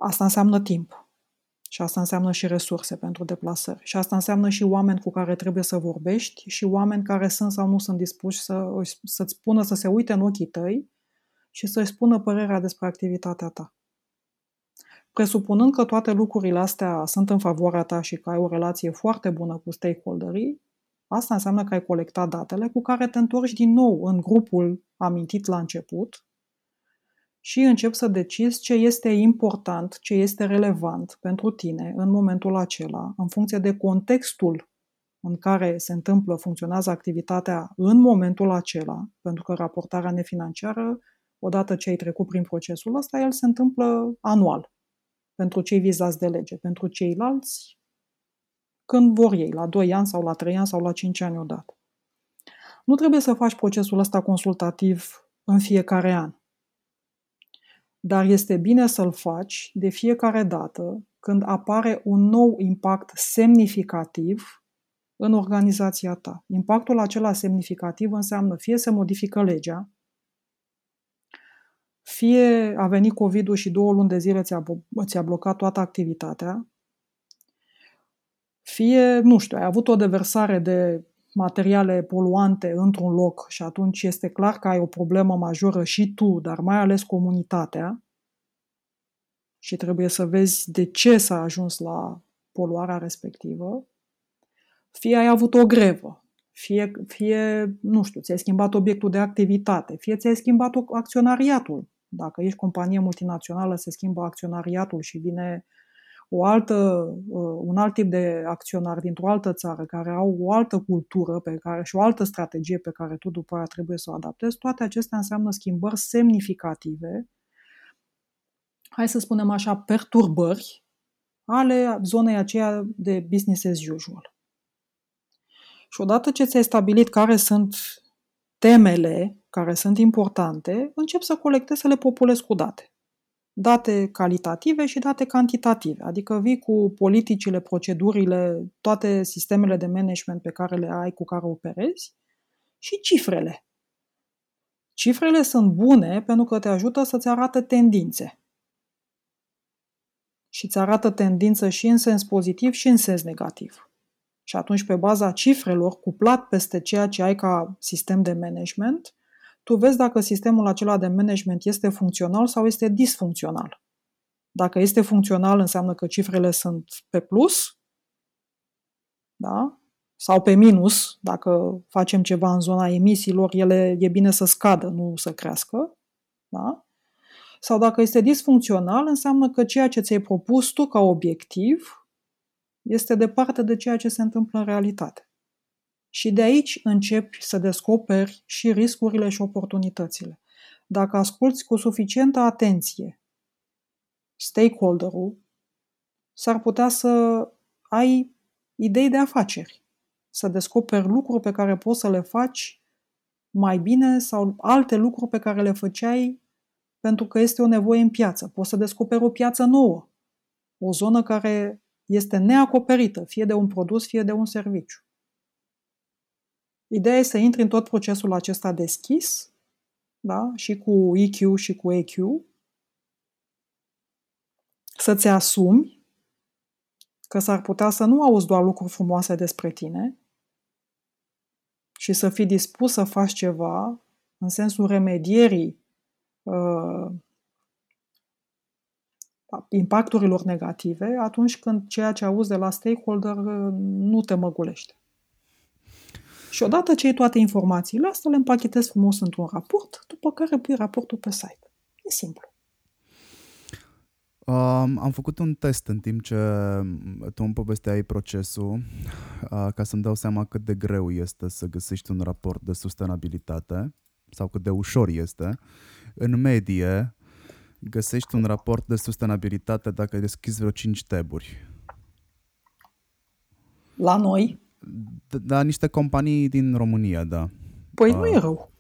Asta înseamnă timp. Și asta înseamnă și resurse pentru deplasări. Și asta înseamnă și oameni cu care trebuie să vorbești și oameni care sunt sau nu sunt dispuși să, să-ți spună, să se uite în ochii tăi și să-și spună părerea despre activitatea ta. Presupunând că toate lucrurile astea sunt în favoarea ta și că ai o relație foarte bună cu stakeholderii, asta înseamnă că ai colectat datele cu care te întorci din nou în grupul amintit la început și începi să decizi ce este important, ce este relevant pentru tine în momentul acela, în funcție de contextul în care se întâmplă, funcționează activitatea în momentul acela, pentru că raportarea nefinanciară, odată ce ai trecut prin procesul ăsta, el se întâmplă anual, pentru cei vizați de lege, pentru ceilalți, când vor ei, la doi ani sau la trei ani sau la cinci ani odată. Nu trebuie să faci procesul ăsta consultativ în fiecare an. Dar este bine să-l faci de fiecare dată când apare un nou impact semnificativ în organizația ta. Impactul acela semnificativ înseamnă fie se modifică legea, fie a venit COVID-ul și două luni de zile ți-a, ți-a blocat toată activitatea, Fie, nu știu, ai avut o deversare de materiale poluante într-un loc și atunci este clar că ai o problemă majoră și tu, dar mai ales comunitatea, și trebuie să vezi de ce s-a ajuns la poluarea respectivă. Fie ai avut o grevă, fie, fie nu știu, ți-ai schimbat obiectul de activitate, fie ți-ai schimbat acționariatul. Dacă ești companie multinațională, se schimbă acționariatul și vine o altă, un alt tip de acționar dintr-o altă țară care au o altă cultură pe care, și o altă strategie pe care tu după aia trebuie să o adaptezi. Toate acestea înseamnă schimbări semnificative, hai să spunem așa, perturbări ale zonei aceea de business as usual. Și odată ce ți-ai stabilit care sunt temele care sunt importante, încep să colectezi, să le populezi cu date. Date calitative și date cantitative, adică vii cu politicile, procedurile, toate sistemele de management pe care le ai, cu care operezi, și cifrele. Cifrele sunt bune pentru că te ajută să-ți arată tendințe. Și îți arată tendință și în sens pozitiv și în sens negativ. Și atunci, pe baza cifrelor, cuplat peste ceea ce ai ca sistem de management, tu vezi dacă sistemul acela de management este funcțional sau este disfuncțional. Dacă este funcțional, înseamnă că cifrele sunt pe plus, da? Sau pe minus. Dacă facem ceva în zona emisiilor, ele e bine să scadă, nu să crească. Da? Sau dacă este disfuncțional, înseamnă că ceea ce ți-ai propus tu ca obiectiv este departe de ceea ce se întâmplă în realitate. Și de aici începi să descoperi și riscurile și oportunitățile. Dacă asculți cu suficientă atenție stakeholder-ul, s-ar putea să ai idei de afaceri, să descoperi lucruri pe care poți să le faci mai bine sau alte lucruri pe care le făceai pentru că este o nevoie în piață. Poți să descoperi o piață nouă, o zonă care este neacoperită, fie de un produs, fie de un serviciu. Ideea e să intri în tot procesul acesta deschis, da? Și cu I Q și cu E Q, să-ți asumi că s-ar putea să nu auzi doar lucruri frumoase despre tine și să fii dispus să faci ceva în sensul remedierii uh, impacturilor negative atunci când ceea ce auzi de la stakeholder nu te măgulește. Și odată ce ai toate informațiile astea, le împachetezi frumos într-un raport, după care pui raportul pe site. E simplu. Um, am făcut un test în timp ce tu îmi povesteai procesul, uh, ca să-mi dau seama cât de greu este să găsești un raport de sustenabilitate sau cât de ușor este. În medie, găsești un raport de sustenabilitate dacă deschizi vreo cinci taburi. La noi? Da, niște companii din România, da. Păi uh, nu e rău.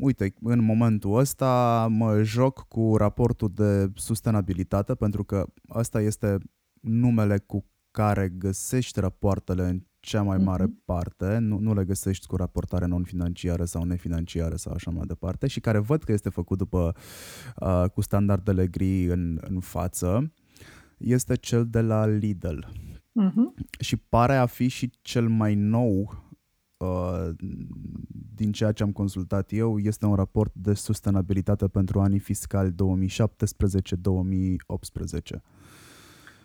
Uite, în momentul ăsta mă joc cu raportul de sustenabilitate, pentru că ăsta este numele cu care găsești rapoartele în cea mai mare mm-hmm. parte, nu, nu le găsești cu raportare non-financiară sau nefinanciară sau așa mai departe, și care văd că este făcut după uh, cu standardele gri în, în față, este cel de la Lidl. Uh-huh. Și pare a fi și cel mai nou uh, din ceea ce am consultat eu. Este un raport de sustenabilitate pentru anii fiscali două mii șaptesprezece două mii optsprezece.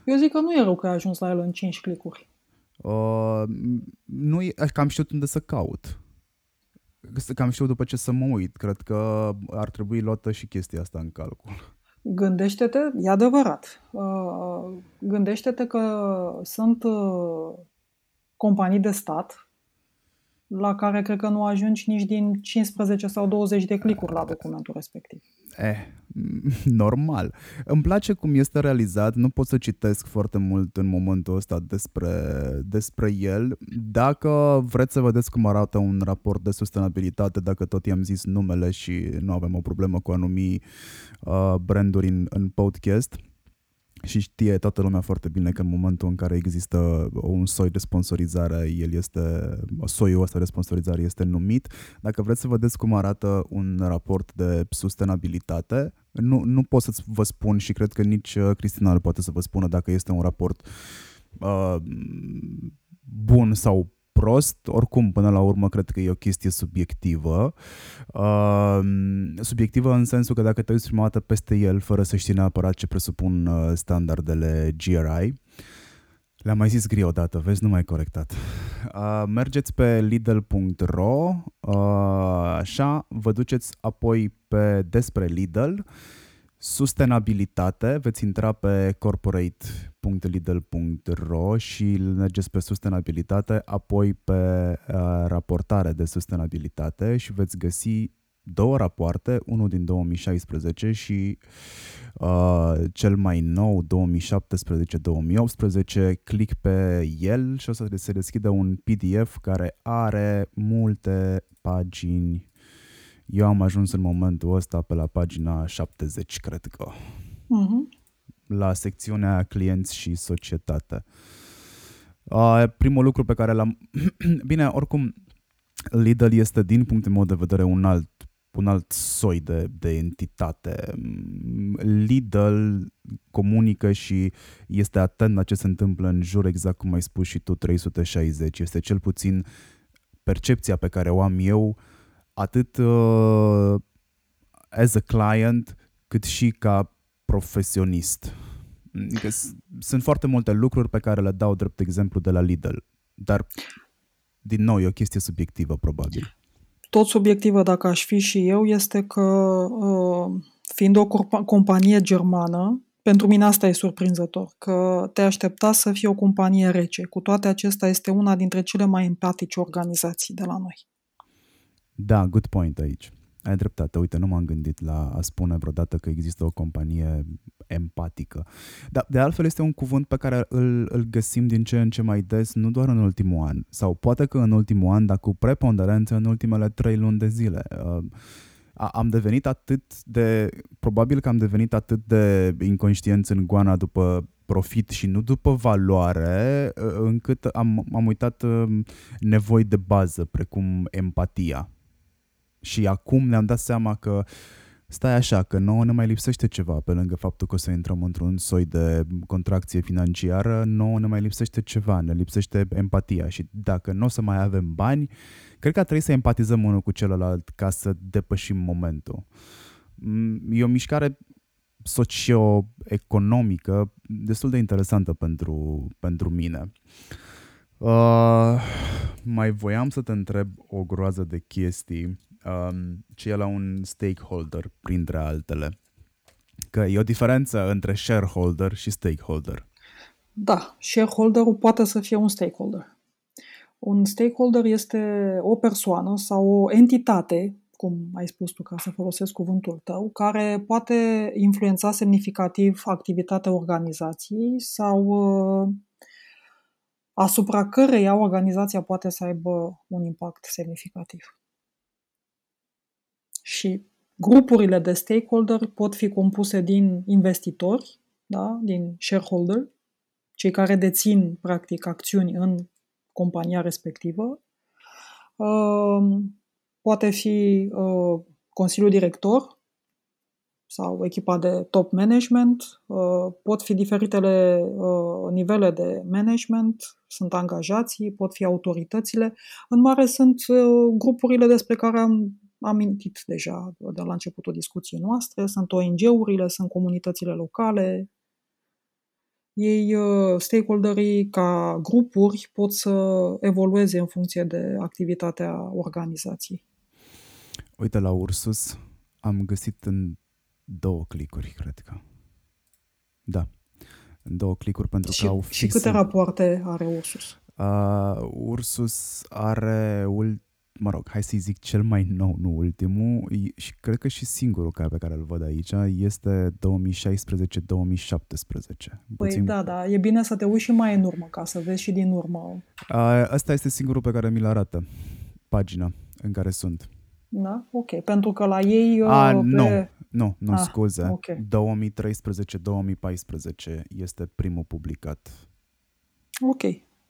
Eu zic că nu e rău că ai ajuns la el în cinci clicuri. uh, Nu e, că am știut unde să caut, că am știut după ce să mă uit. Cred că ar trebui luată și chestia asta în calcul. Gândește-te, e adevărat, gândește-te că sunt companii de stat la care cred că nu ajungi nici din cincisprezece sau douăzeci de clicuri la documentul respectiv. Eh, normal. Îmi place cum este realizat, nu pot să citesc foarte mult în momentul ăsta despre, despre el. Dacă vreți să vedeți cum arată un raport de sustenabilitate, dacă tot i-am zis numele și nu avem o problemă cu a numi uh, branduri în, în podcast, și știe toată lumea foarte bine că în momentul în care există un soi de sponsorizare, el este, soiul ăsta de sponsorizare este numit. Dacă vreți să vedeți cum arată un raport de sustenabilitate, nu, nu pot să vă spun și cred că nici Cristina nu poate să vă spună dacă este un raport uh, bun sau prost, oricum până la urmă cred că e o chestie subiectivă, uh, subiectivă în sensul că dacă te uiți prima dată peste el fără să știi neapărat ce presupun standardele G R I, le-am mai zis gri odată, vezi, nu m-ai corectat. Uh, mergeți pe lidl punct ro, uh, așa, vă duceți apoi pe despre Lidl, sustenabilitate, veți intra pe corporate punct lidl punct ro și mergeți pe sustenabilitate, apoi pe uh, raportare de sustenabilitate și veți găsi două rapoarte, unul din două mii șaisprezece și uh, cel mai nou, două mii șaptesprezece două mii optsprezece, click pe el și o să se deschidă un P D F care are multe pagini. Eu am ajuns în momentul ăsta pe la pagina șaptezeci, cred că, uh-huh. la secțiunea clienți și societate. Uh, primul lucru pe care l-am... Bine, oricum, Lidl este, din punctul meu de vedere, un alt un alt soi de, de entitate. Lidl comunică și este atent la ce se întâmplă în jur, exact cum ai spus și tu, trei sute șaizeci. Este cel puțin percepția pe care o am eu, atât uh, as a client, cât și ca profesionist. Adică sunt foarte multe lucruri pe care le dau drept exemplu de la Lidl, dar, din nou, e o chestie subiectivă, probabil. Tot subiectivă, dacă aș fi și eu, este că, fiind o companie germană, pentru mine asta e surprinzător, că te aștepta să fie o companie rece. Cu toate acestea, este una dintre cele mai empatice organizații de la noi. Da, good point aici. Ai dreptate. Uite, nu m-am gândit la a spune vreodată că există o companie empatică. Dar, de altfel, este un cuvânt pe care îl, îl găsim din ce în ce mai des, nu doar în ultimul an, sau poate că în ultimul an, dar cu preponderență în ultimele trei luni de zile. Am devenit atât de... Probabil că am devenit atât de inconștienți în goana după profit și nu după valoare, încât am, am uitat nevoi de bază, precum empatia. Și acum ne-am dat seama că stai așa, că nouă ne mai lipsește ceva, pe lângă faptul că o să intrăm într-un soi de contracție financiară, nouă ne mai lipsește ceva, ne lipsește empatia și dacă nu o să mai avem bani, cred că trebuie să empatizăm unul cu celălalt ca să depășim momentul. E o mișcare socioeconomică destul de interesantă pentru, pentru mine. Uh, mai voiam să te întreb o groază de chestii, um, ce e la un stakeholder, printre altele. Că e o diferență între shareholder și stakeholder. Da, shareholderul poate să fie un stakeholder. Un stakeholder este o persoană sau o entitate, cum ai spus tu, ca să folosesc cuvântul tău, care poate influența semnificativ activitatea organizației sau... Uh, asupra căreia organizația poate să aibă un impact semnificativ. Și grupurile de stakeholder pot fi compuse din investitori, da? Din shareholder, cei care dețin, practic, acțiuni în compania respectivă. Poate fi Consiliul Director sau echipa de top management, pot fi diferitele nivele de management, sunt angajații, pot fi autoritățile. În mare sunt grupurile despre care am amintit deja de la începutul discuției noastre, sunt O N G-urile, sunt comunitățile locale. Ei, stakeholderii ca grupuri, pot să evolueze în funcție de activitatea organizației. Uite, la Ursus am găsit în două clicuri, cred că. Da. Două clicuri pentru și, că au fix... Și câte rapoarte are Ursus? Uh, Ursus are, ult... mă rog, hai să-i zic cel mai nou, nu ultimul, și cred că și singurul care pe care îl văd aici este două mii șaisprezece două mii șaptesprezece. Păi puțin... da, da, e bine să te uiți și mai în urmă, ca să vezi și din urmă. Uh, asta este singurul pe care mi-l arată, pagina în care sunt. Da? Ok, pentru că la ei... Uh, pe... Nu, nu, nu ah, scuze. Okay. două mii treisprezece două mii paisprezece este primul publicat. Ok,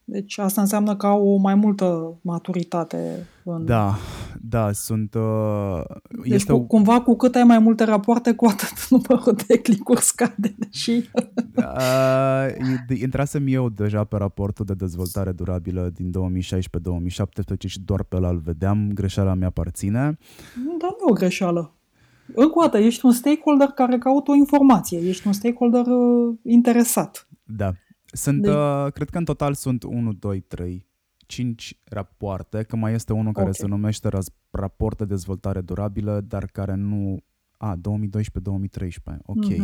Deci asta înseamnă că au o mai multă maturitate. În... Da, da, sunt... Uh, deci este cu, cumva cu cât ai mai multe rapoarte, cu atât numărul de click-uri scade, deși... uh, intrasem eu deja pe raportul de dezvoltare durabilă din două mii șaisprezece două mii șaptesprezece și doar pe ăla îl vedeam, greșeala mea aparține. Dar nu o greșeală. Încă o dată, ești un stakeholder care caută o informație, ești un stakeholder uh, interesat. Da. Sunt, deci... uh, cred că în total sunt unu, doi, trei, cinci rapoarte, că mai este unul care okay. se numește raport de dezvoltare durabilă, dar care nu... A, două mii doisprezece două mii treisprezece, ok. Uh-huh.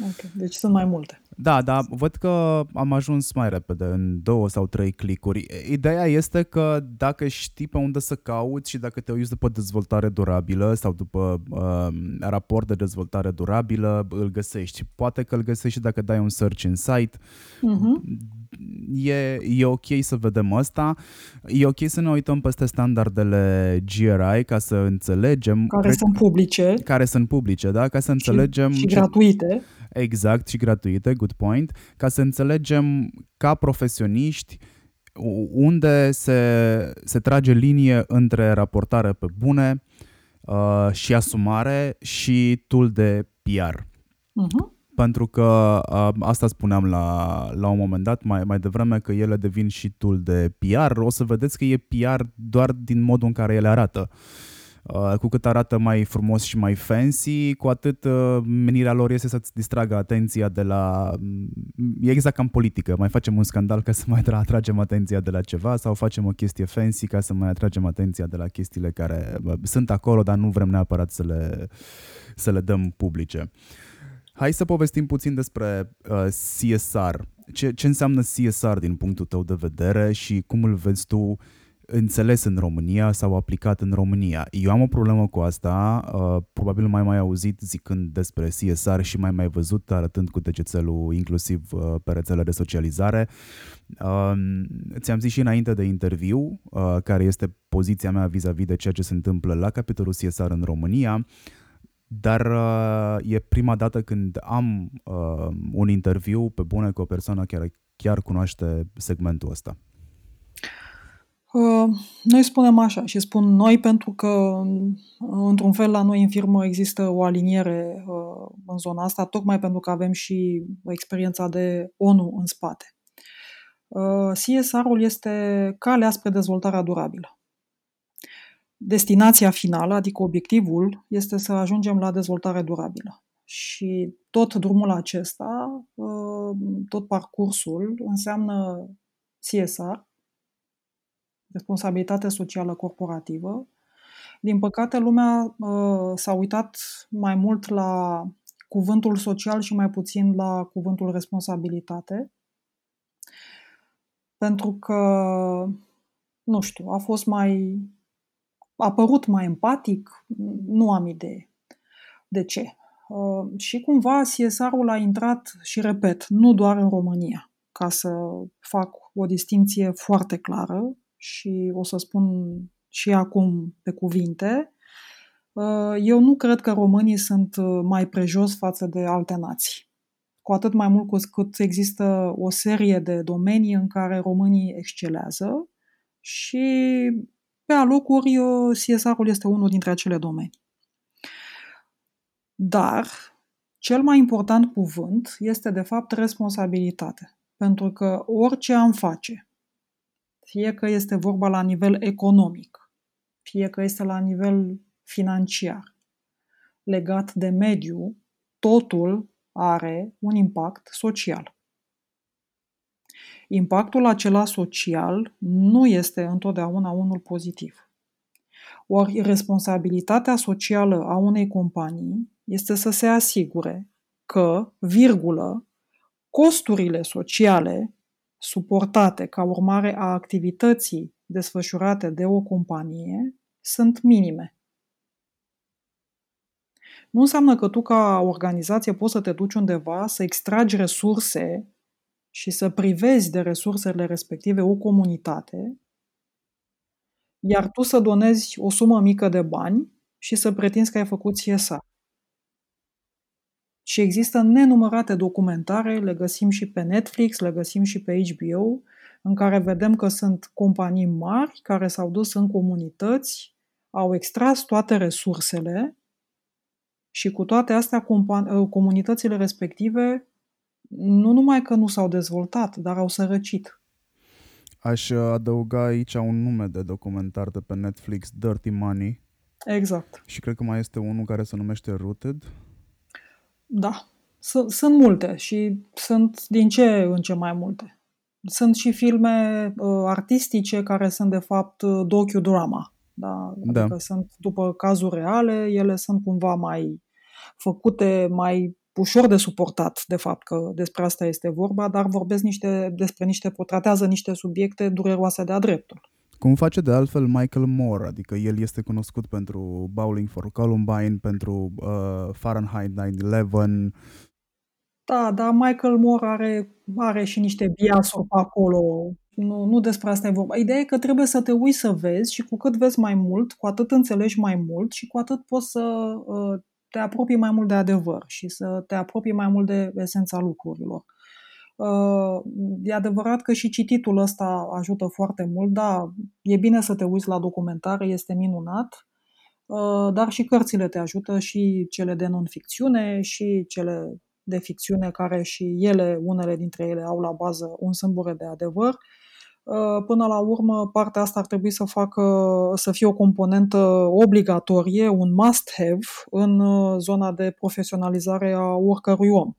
Ok, deci sunt mai multe. Da, dar văd că am ajuns mai repede, în două sau trei clicuri. Ideea este că dacă știi pe unde să cauți și dacă te uiți după dezvoltare durabilă sau după uh, raport de dezvoltare durabilă, îl găsești. Poate că îl găsești și dacă dai un search în site. Uh-huh. E, e ok să vedem asta. E ok să ne uităm peste standardele G R I ca să înțelegem... Care cred, sunt publice. Care sunt publice, da? Ca să înțelegem... Și, și gratuite. Exact, și gratuite, good point. Ca să înțelegem ca profesioniști unde se, se trage linie între raportare pe bune uh, și asumare și tool de P R. Uh-huh. Pentru că asta spuneam la, la un moment dat, mai, mai devreme, că ele devin și tool de P R. O să vedeți că e P R doar din modul în care ele arată. Cu cât arată mai frumos și mai fancy, cu atât menirea lor este să-ți distragă atenția de la... E exact ca în politică, mai facem un scandal ca să mai atragem atenția de la ceva sau facem o chestie fancy ca să mai atragem atenția de la chestiile care sunt acolo, dar nu vrem neapărat să le, să le dăm publice. Hai să povestim puțin despre uh, C S R. Ce, ce înseamnă C S R din punctul tău de vedere și cum îl vezi tu înțeles în România sau aplicat în România? Eu am o problemă cu asta, uh, probabil mai mai auzit zicând despre C S R și mai mai văzut arătând cu degețelul inclusiv uh, pe rețele de socializare. Uh, ți-am zis și înainte de interviu, uh, care este poziția mea vis-a-vis de ceea ce se întâmplă la capitolul C S R în România. Dar uh, e prima dată când am uh, un interviu pe bune cu o persoană care chiar cunoaște segmentul ăsta. Uh, noi spunem așa și spun noi pentru că într-un fel la noi în firmă există o aliniere uh, în zona asta, tocmai pentru că avem și experiența de O N U în spate. Uh, C S R-ul este calea spre dezvoltarea durabilă. Destinația finală, adică obiectivul, este să ajungem la dezvoltare durabilă. Și tot drumul acesta, tot parcursul, înseamnă C S R, responsabilitate socială corporativă. Din păcate, lumea s-a uitat mai mult la cuvântul social și mai puțin la cuvântul responsabilitate, pentru că, nu știu, a fost mai... a părut mai empatic, nu am idee de ce. Și cumva C S R-ul a intrat, și repet, nu doar în România, ca să fac o distinție foarte clară și o să spun și acum pe cuvinte, eu nu cred că românii sunt mai prejos față de alte nații. Cu atât mai mult cu cât există o serie de domenii în care românii excelează și pe alocuri, C S R-ul este unul dintre acele domenii. Dar cel mai important cuvânt este, de fapt, responsabilitate. Pentru că orice am face, fie că este vorba la nivel economic, fie că este la nivel financiar, legat de mediu, totul are un impact social. Impactul acela social nu este întotdeauna unul pozitiv. Ori responsabilitatea socială a unei companii este să se asigure că, virgulă, costurile sociale suportate ca urmare a activității desfășurate de o companie sunt minime. Nu înseamnă că tu ca organizație poți să te duci undeva, să extragi resurse și să privezi de resursele respective o comunitate, iar tu să donezi o sumă mică de bani și să pretinzi că ai făcut C S R. Și există nenumărate documentare, le găsim și pe Netflix, le găsim și pe H B O, în care vedem că sunt companii mari care s-au dus în comunități, au extras toate resursele și cu toate astea compa- comunitățile respective nu numai că nu s-au dezvoltat, dar au sărăcit. Aș adăuga aici un nume de documentar de pe Netflix, Dirty Money. Exact. Și cred că mai este unul care se numește Rooted. Da. Sunt multe și sunt din ce în ce mai multe. Sunt și filme uh, artistice care sunt de fapt docudrama. Da? Adică da. Sunt după cazuri reale, ele sunt cumva mai făcute, mai ușor de suportat, de fapt, că despre asta este vorba, dar vorbesc niște, despre niște, portratează niște subiecte dureroase de-a dreptul. Cum face de altfel Michael Moore, adică el este cunoscut pentru Bowling for Columbine, pentru uh, Fahrenheit nine eleven. Da, dar Michael Moore are, are și niște biasuri pe acolo. Nu, nu despre asta e vorba. Ideea e că trebuie să te uiți să vezi și cu cât vezi mai mult, cu atât înțelegi mai mult și cu atât poți să uh, te apropii mai mult de adevăr și să te apropii mai mult de esența lucrurilor. E adevărat că și cititul ăsta ajută foarte mult, da, e bine să te uiți la documentare, este minunat, dar și cărțile te ajută, și cele de non-ficțiune și cele de ficțiune, care și ele, unele dintre ele au la bază un sâmbure de adevăr. Până la urmă, partea asta ar trebui să facă, să fie o componentă obligatorie, un must-have în zona de profesionalizare a oricărui om.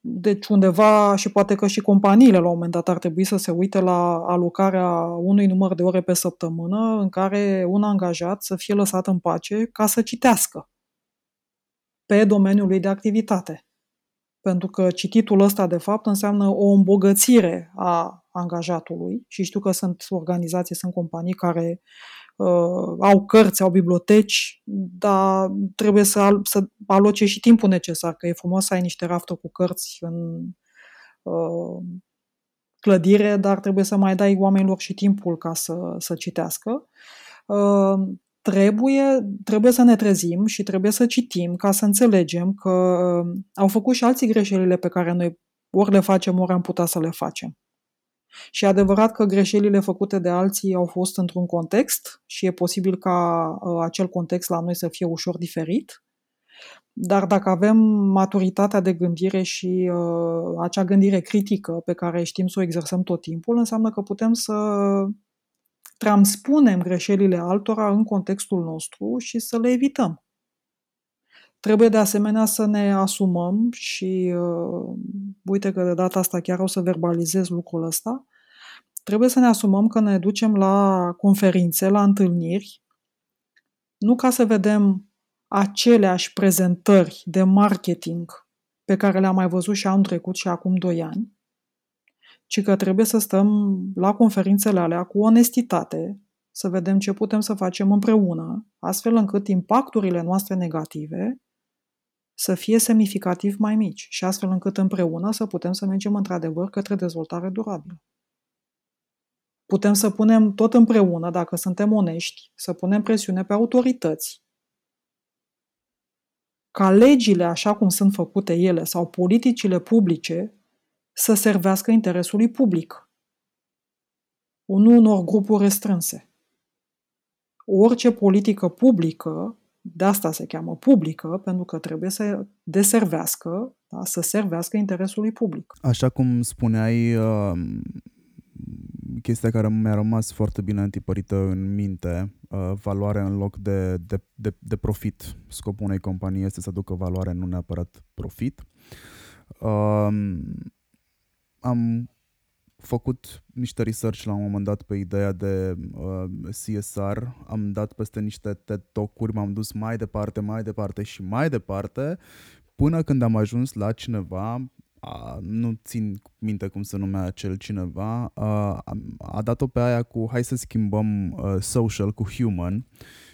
Deci undeva, și poate că și companiile la un moment dat ar trebui să se uite la alocarea unui număr de ore pe săptămână în care un angajat să fie lăsat în pace ca să citească pe domeniul lui de activitate. Pentru că cititul ăsta, de fapt, înseamnă o îmbogățire a angajatului și știu că sunt organizații, sunt companii care uh, au cărți, au biblioteci, dar trebuie să, al- să aloce și timpul necesar, că e frumos să ai niște rafturi cu cărți în uh, clădire, dar trebuie să mai dai oamenilor și timpul ca să, să citească. Uh, Trebuie, trebuie să ne trezim și trebuie să citim ca să înțelegem că au făcut și alții greșelile pe care noi ori le facem, ori am putea să le facem. Și e adevărat că greșelile făcute de alții au fost într-un context și e posibil ca acel context la noi să fie ușor diferit, dar dacă avem maturitatea de gândire și uh, acea gândire critică pe care știm să o exersăm tot timpul, înseamnă că putem să transpunem greșelile altora în contextul nostru și să le evităm. Trebuie de asemenea să ne asumăm și, uh, uite că de data asta chiar o să verbalizez lucrul ăsta, trebuie să ne asumăm că ne ducem la conferințe, la întâlniri, nu ca să vedem aceleași prezentări de marketing pe care le-am mai văzut și anul trecut și acum doi ani, ci că trebuie să stăm la conferințele alea cu onestitate, să vedem ce putem să facem împreună, astfel încât impacturile noastre negative să fie semnificativ mai mici și astfel încât împreună să putem să mergem într-adevăr către dezvoltare durabilă. Putem să punem tot împreună, dacă suntem onești, să punem presiune pe autorități, ca legile așa cum sunt făcute ele sau politicile publice să servească interesului public, nu unor grupuri restrânse. Orice politică publică, de asta se cheamă publică, pentru că trebuie să deservească, da, să servească interesului public. Așa cum spuneai, chestia care mi-a rămas foarte bine întipărită în minte, valoare în loc de, de, de, de profit. Scopul unei companii este să aducă valoare, nu neapărat profit. Am făcut niște research la un moment dat pe ideea de uh, C S R, am dat peste niște TED Talk-uri, m-am dus mai departe, mai departe și mai departe, până când am ajuns la cineva, a, nu țin minte cum se numea acel cineva, uh, a dat-o pe aia cu hai să schimbăm uh, social cu human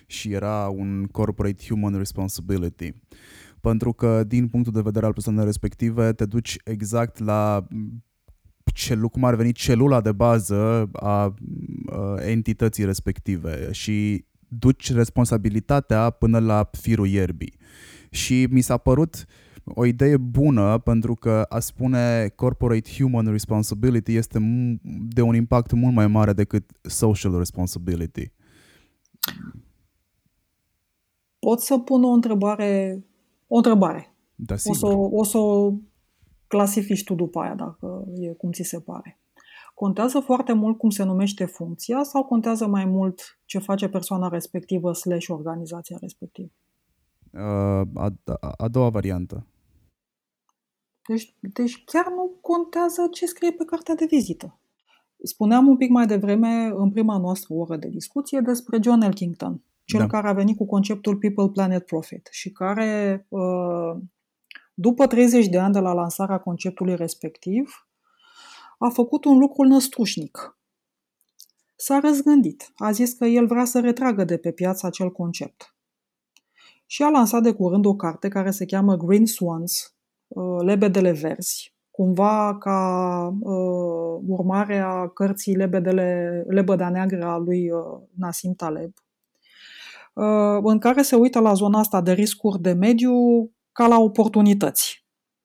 și era un corporate human responsibility. Pentru că din punctul de vedere al persoanei respective te duci exact la Celu, cum ar veni celula de bază a, a entității respective și duci responsabilitatea până la firul ierbii. Și mi s-a părut o idee bună, pentru că a spune corporate human responsibility este de un impact mult mai mare decât social responsibility. Pot să pun o întrebare? O întrebare. Da, o să o să o clasifici tu după aia, dacă e cum ți se pare. Contează foarte mult cum se numește funcția sau contează mai mult ce face persoana respectivă slash organizația respectivă? A, a doua variantă. Deci, deci chiar nu contează ce scrie pe cartea de vizită. Spuneam un pic mai devreme, în prima noastră oră de discuție, despre John Elkington, cel da. care a venit cu conceptul People, Planet, Profit și care, după treizeci de ani de la lansarea conceptului respectiv, a făcut un lucru năstrușnic. S-a răzgândit. A zis că el vrea să retragă de pe piață acel concept. Și a lansat de curând o carte care se cheamă Green Swans, Lebedele Verzi, cumva ca uh, urmare a cărții Lebedele, Lebăda Neagră a lui uh, Nassim Taleb, uh, în care se uită la zona asta de riscuri de mediu ca la oportunități.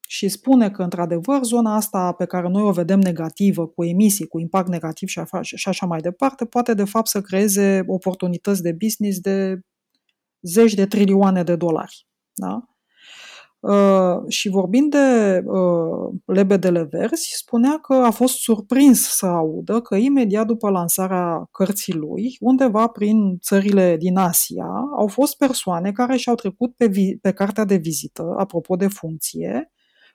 Și spune că, într-adevăr, zona asta pe care noi o vedem negativă, cu emisii, cu impact negativ și așa mai departe, poate, de fapt, să creeze oportunități de business de zeci de trilioane de dolari. Da? Uh, și vorbind de uh, Lebedele Verzi, spunea că a fost surprins să audă că imediat după lansarea cărții lui, undeva prin țările din Asia, au fost persoane care și-au trecut pe, vi- pe cartea de vizită, apropo de funcție,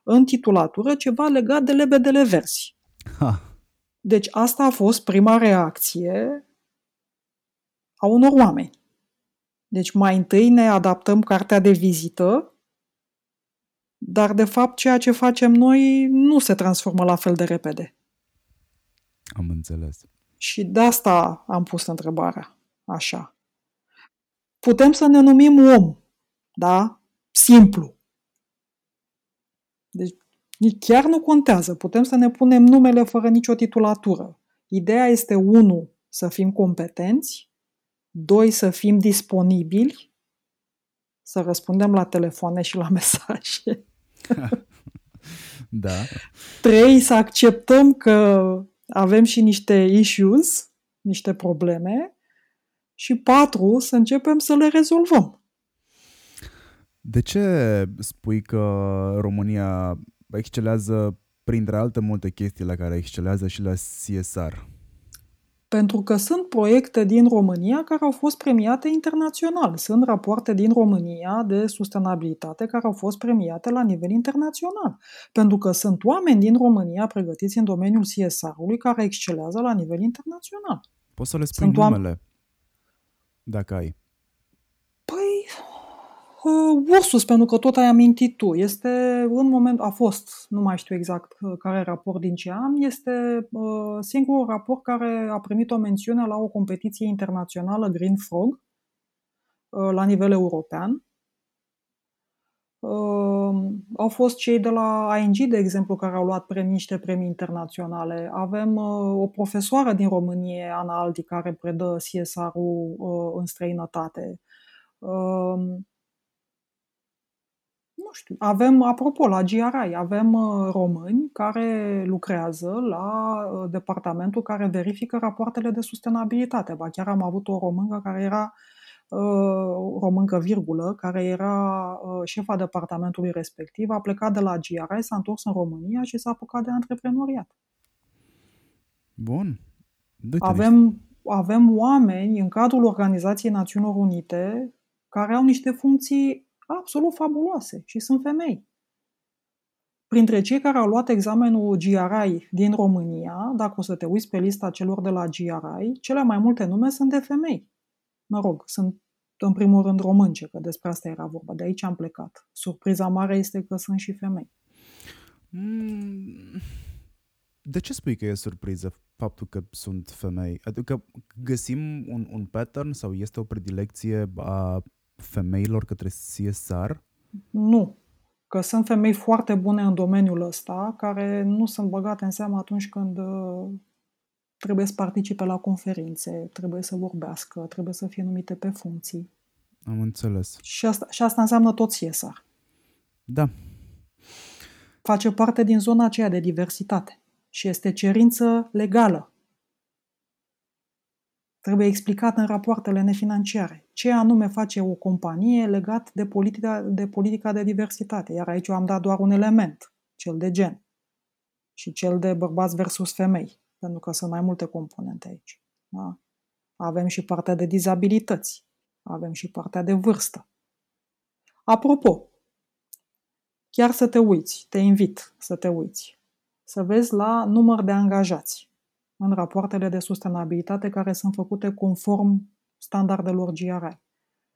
în titulatură ceva legat de Lebedele Verzi. Ha. Deci asta a fost prima reacție a unor oameni. Deci mai întâi ne adaptăm cartea de vizită, dar de fapt ceea ce facem noi nu se transformă la fel de repede. Am înțeles. Și de asta am pus întrebarea. Așa. Putem să ne numim om, da? Simplu. Deci chiar nu contează. Putem să ne punem numele fără nicio titulatură. Ideea este, unu, să fim competenți, doi, să fim disponibili, să răspundem la telefoane și la mesaje. Da. trei, să acceptăm că avem și niște issues, niște probleme și patru, să începem să le rezolvăm. De ce spui că România excelează printre alte multe chestii la care excelează și la C S R? Pentru că sunt proiecte din România care au fost premiate internațional. Sunt rapoarte din România de sustenabilitate care au fost premiate la nivel internațional. Pentru că sunt oameni din România pregătiți în domeniul C S R-ului care excelează la nivel internațional. Poți să le spui sunt numele, oameni... dacă ai. Păi... Ursus, pentru că tot ai amintit tu, este în moment, a fost, nu mai știu exact care raport din ce an, este singurul raport care a primit o mențiune la o competiție internațională Green Frog la nivel european. Au fost cei de la I N G, de exemplu, care au luat premii, niște premii internaționale. Avem o profesoară din România, Ana Aldi, care predă C S R-ul în străinătate. Nu știu, avem, apropo, la G R I, avem români care lucrează la departamentul care verifică rapoartele de sustenabilitate. Ba chiar am avut o româncă care era, româncă virgulă, care era șefa departamentului respectiv, a plecat de la G R I, s-a întors în România și s-a apucat de antreprenoriat. Bun. Avem, avem oameni în cadrul Organizației Națiunilor Unite care au niște funcții absolut fabuloase și sunt femei. Printre cei care au luat examenul G R I din România, dacă o să te uiți pe lista celor de la G R I, cele mai multe nume sunt de femei. Mă rog, sunt în primul rând românce, că despre asta era vorba. De aici am plecat. Surpriza mare este că sunt și femei. De ce spui că e surpriză faptul că sunt femei? Adică găsim un, un pattern sau este o predilecție a femeilor către C S R? Nu. Că sunt femei foarte bune în domeniul ăsta, care nu sunt băgate în seamă atunci când trebuie să participe la conferințe, trebuie să vorbească, trebuie să fie numite pe funcții. Am înțeles. Și asta, și asta înseamnă tot C S R. Da. face parte din zona aceea de diversitate și este cerință legală. Trebuie explicat în rapoartele nefinanciare ce anume face o companie legat de politica, de politica de diversitate. Iar aici eu am dat doar un element, cel de gen și cel de bărbați versus femei, pentru că sunt mai multe componente aici. Da? Avem și partea de dizabilități, avem și partea de vârstă. Apropo, chiar să te uiți, te invit să te uiți, să vezi la număr de angajați în rapoartele de sustenabilitate care sunt făcute conform standardelor G R I.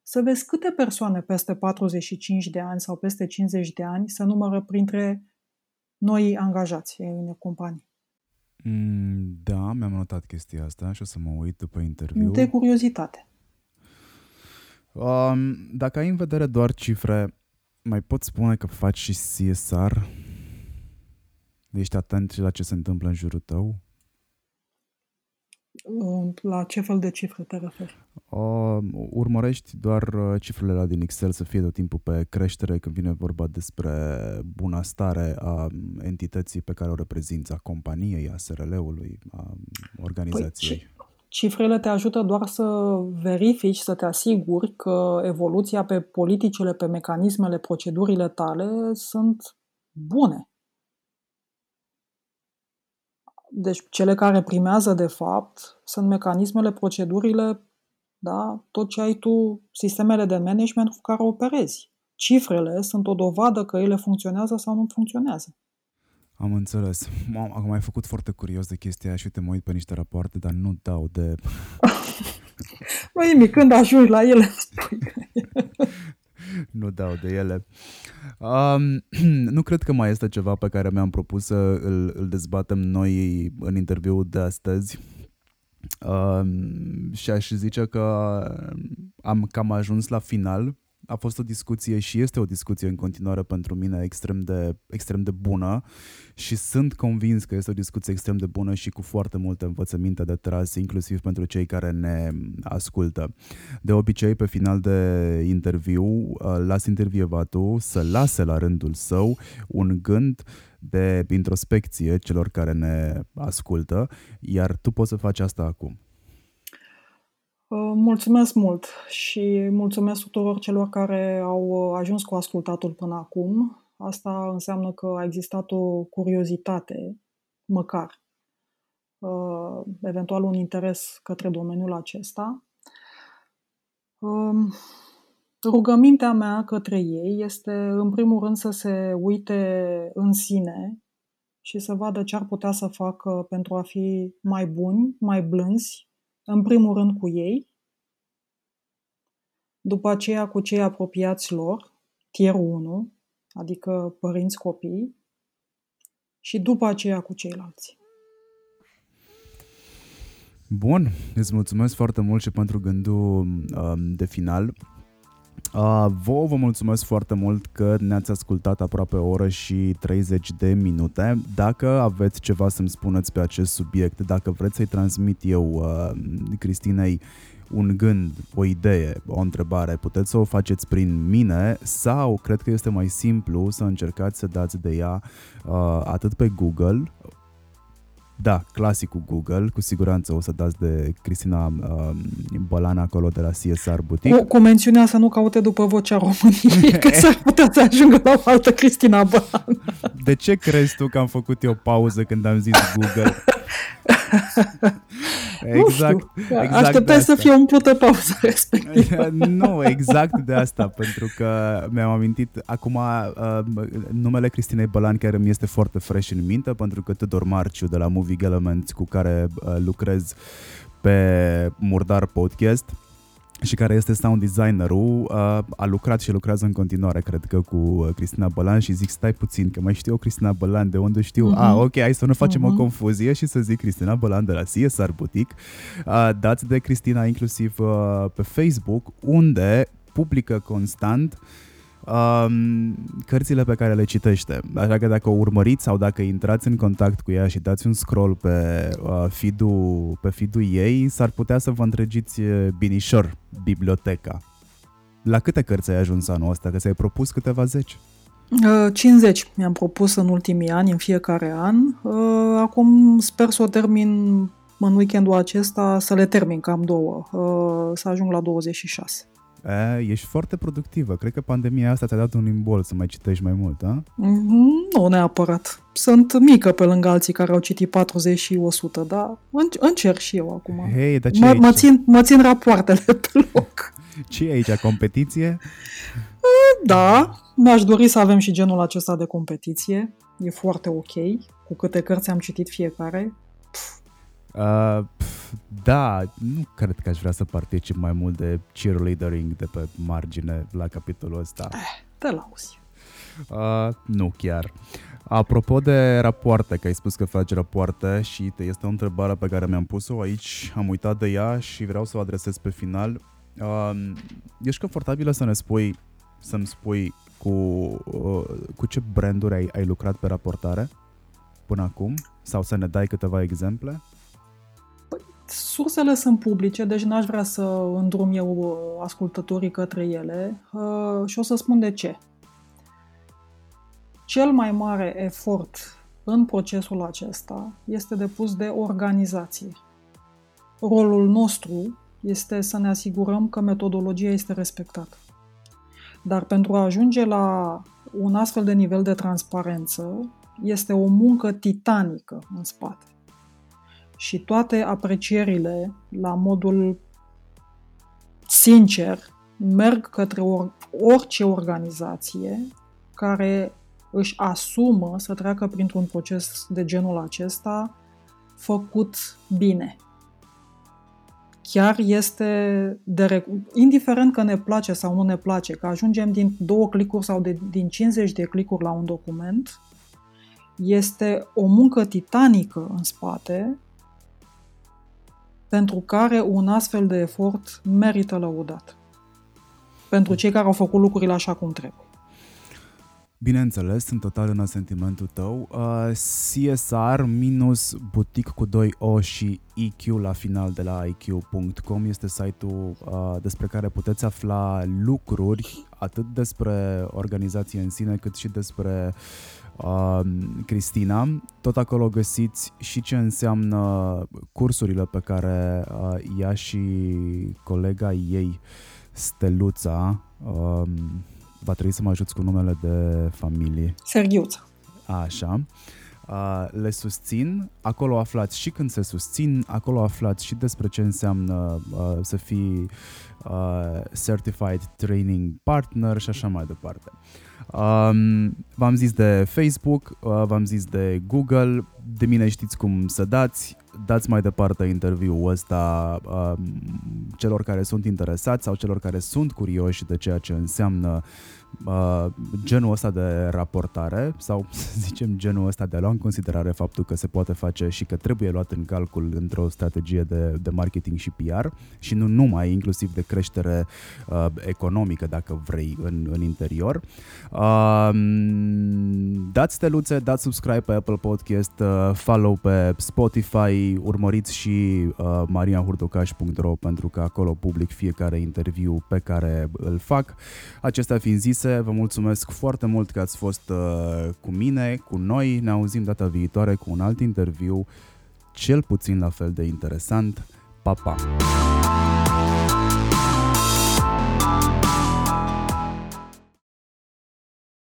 Să vezi câte persoane peste patruzeci și cinci de ani sau peste cincizeci de ani se numără printre noi angajați ai unei companii. Da, mi-am notat chestia asta și o să mă uit după interviu. De curiozitate. Um, dacă ai în vedere doar cifre, mai poți spune că faci și C S R? Ești atent și la ce se întâmplă în jurul tău? La ce fel de cifre te referi? Uh, urmărești doar cifrele la din Excel să fie tot timpul pe creștere când vine vorba despre bunăstare a entității pe care o reprezinți, a companiei, a S R L-ului, a organizației. Păi, cifrele te ajută doar să verifici, să te asiguri că evoluția pe politicile, pe mecanismele, procedurile tale sunt bune. Deci cele care primează, de fapt, sunt mecanismele, procedurile, da? Tot ce ai tu, sistemele de management cu care operezi. Cifrele sunt o dovadă că ele funcționează sau nu funcționează. Am înțeles. Acum ai făcut foarte curios de chestia și uite, mă uit pe niște rapoarte, dar nu dau de... Măi, când ajungi la ele, spui că... Nu dau de ele. Um, nu cred că mai este ceva pe care mi-am propus să îl, îl dezbatem noi în interviul de astăzi. Um, și aș zice că am cam ajuns la final. A fost o discuție și este o discuție în continuare pentru mine extrem de, extrem de bună și sunt convins că este o discuție extrem de bună și cu foarte multe învățăminte de tras, inclusiv pentru cei care ne ascultă. De obicei, pe final de interviu, las intervievatul să lase la rândul său un gând de introspecție celor care ne ascultă, iar tu poți să faci asta acum. Mulțumesc mult și mulțumesc tuturor celor care au ajuns cu ascultatul până acum. Asta înseamnă că a existat o curiozitate, măcar, eventual un interes către domeniul acesta. Rugămintea mea către ei este, în primul rând, să se uite în sine și să vadă ce ar putea să facă pentru a fi mai buni, mai blânzi, în primul rând cu ei, după aceea cu cei apropiați lor, tier unu, adică părinți, copii, și după aceea cu ceilalți. Bun, îți mulțumesc foarte mult și pentru gândul um, de final. Uh, vouă vă mulțumesc foarte mult că ne-ați ascultat aproape o oră și treizeci de minute. Dacă aveți ceva să-mi spuneți pe acest subiect, dacă vreți să-i transmit eu uh, Cristinei un gând, o idee, o întrebare, puteți să o faceți prin mine sau cred că este mai simplu să încercați să dați de ea uh, atât pe Google. Da, clasicul Google, cu siguranță o să dați de Cristina uh, Bălan acolo de la C S R Boutique. Cu, cu mențiunea să nu caute după Vocea României, că s-ar putea să ajungă la o altă Cristina Bălan. De ce crezi tu că am făcut eu pauză când am zis Google? Exact, exact. Așteptai să fie umplută pauza respectivă. Nu, exact de asta, pentru că mi-am amintit acum uh, numele Cristinei Bălan care mi este foarte fresh în minte, pentru că Tudor Marciu de la Movie Elements, cu care uh, lucrez pe Murdar Podcast și care este sound designerul, a lucrat și lucrează în continuare, cred că, cu Cristina Bălan și zic, stai puțin, că mai știu eu Cristina Bălan, de unde știu? Uh-huh. A, ok, hai să nu facem uh-huh. o confuzie și să zic Cristina Bălan de la C S R Boutique. Dați de Cristina inclusiv pe Facebook, unde publică constant cărțile pe care le citește. Așa că dacă o urmăriți sau dacă intrați în contact cu ea și dați un scroll pe feed-ul, pe feed-ul ei, s-ar putea să vă întregiți binișor biblioteca. La câte cărți ai ajuns anul ăsta? Că ți-ai propus câteva zeci? cincizeci mi-am propus în ultimii ani, în fiecare an. Acum sper să o termin în weekendul acesta, să le termin, cam două, să ajung la douăzeci și șase. E, ești foarte productivă. Cred că pandemia asta ți-a dat un imbol să mai citești mai mult, a? Nu neapărat. Sunt mică pe lângă alții care au citit patruzeci și o sută, dar încerc și eu acum. Hei, dar ce mă, mă, țin, mă țin rapoartele pe loc. Ce e aici? Competiție? Da, mi-aș dori să avem și genul acesta de competiție. E foarte ok. Cu câte cărți am citit fiecare. Pff. Uh, pf, da, nu cred că aș vrea să particip mai mult de cheerleadering de pe margine la capitolul ăsta. Eh, te lauzi. Uh, nu chiar. Apropo de rapoarte, că ai spus că faci rapoarte și te este o întrebare pe care mi-am pus-o aici, am uitat de ea și vreau să o adresez pe final. Uh, ești confortabilă să ne spui, să-mi spui cu, uh, cu ce branduri ai, ai lucrat pe raportare până acum? Sau să ne dai câteva exemple? Sursele sunt publice, deci n-aș vrea să îndrum eu ascultătorii către ele și o să spun de ce. Cel mai mare efort în procesul acesta este depus de organizații. Rolul nostru este să ne asigurăm că metodologia este respectată. Dar pentru a ajunge la un astfel de nivel de transparență, este o muncă titanică în spate. Și toate aprecierile, la modul sincer, merg către orice organizație care își asumă să treacă printr-un proces de genul acesta făcut bine. Chiar este, de, indiferent că ne place sau nu ne place, că ajungem din două clicuri sau de, din cincizeci de clicuri la un document, este o muncă titanică în spate, pentru care un astfel de efort merită lăudat. Pentru cei care au făcut lucrurile așa cum trebuie. Bineînțeles, sunt total în asentimentul tău. Uh, C S R minus boutique cu doi O și I Q la final de la I Q punct com este site-ul uh, despre care puteți afla lucruri atât despre organizație în sine, cât și despre Uh, Cristina. Tot acolo găsiți și ce înseamnă cursurile pe care uh, ea și colega ei, Steluța, uh, va trebui să mă ajuți cu numele de familie. Sergiuța. Așa. Uh, le susțin. Acolo aflați și când se susțin, acolo aflați și despre ce înseamnă uh, să fii uh, Certified Training Partner și așa mai departe. Um, v-am zis de Facebook, uh, v-am zis de Google, de mine știți cum să dați, dați mai departe interviul ăsta uh, celor care sunt interesați sau celor care sunt curioși de ceea ce înseamnă uh, genul ăsta de raportare sau să zicem genul ăsta de a lua în considerare faptul că se poate face și că trebuie luat în calcul într-o strategie de, de marketing și P R și nu numai, inclusiv de creștere uh, economică dacă vrei în, în interior. Uh, dați steluțe, dați subscribe pe Apple Podcast, uh, follow pe Spotify, urmăriți și uh, marianhurducaș punct ro pentru că acolo public fiecare interviu pe care îl fac. Acestea fiind zise, vă mulțumesc foarte mult că ați fost uh, cu mine, cu noi. Ne auzim data viitoare cu un alt interviu cel puțin la fel de interesant. Pa, pa!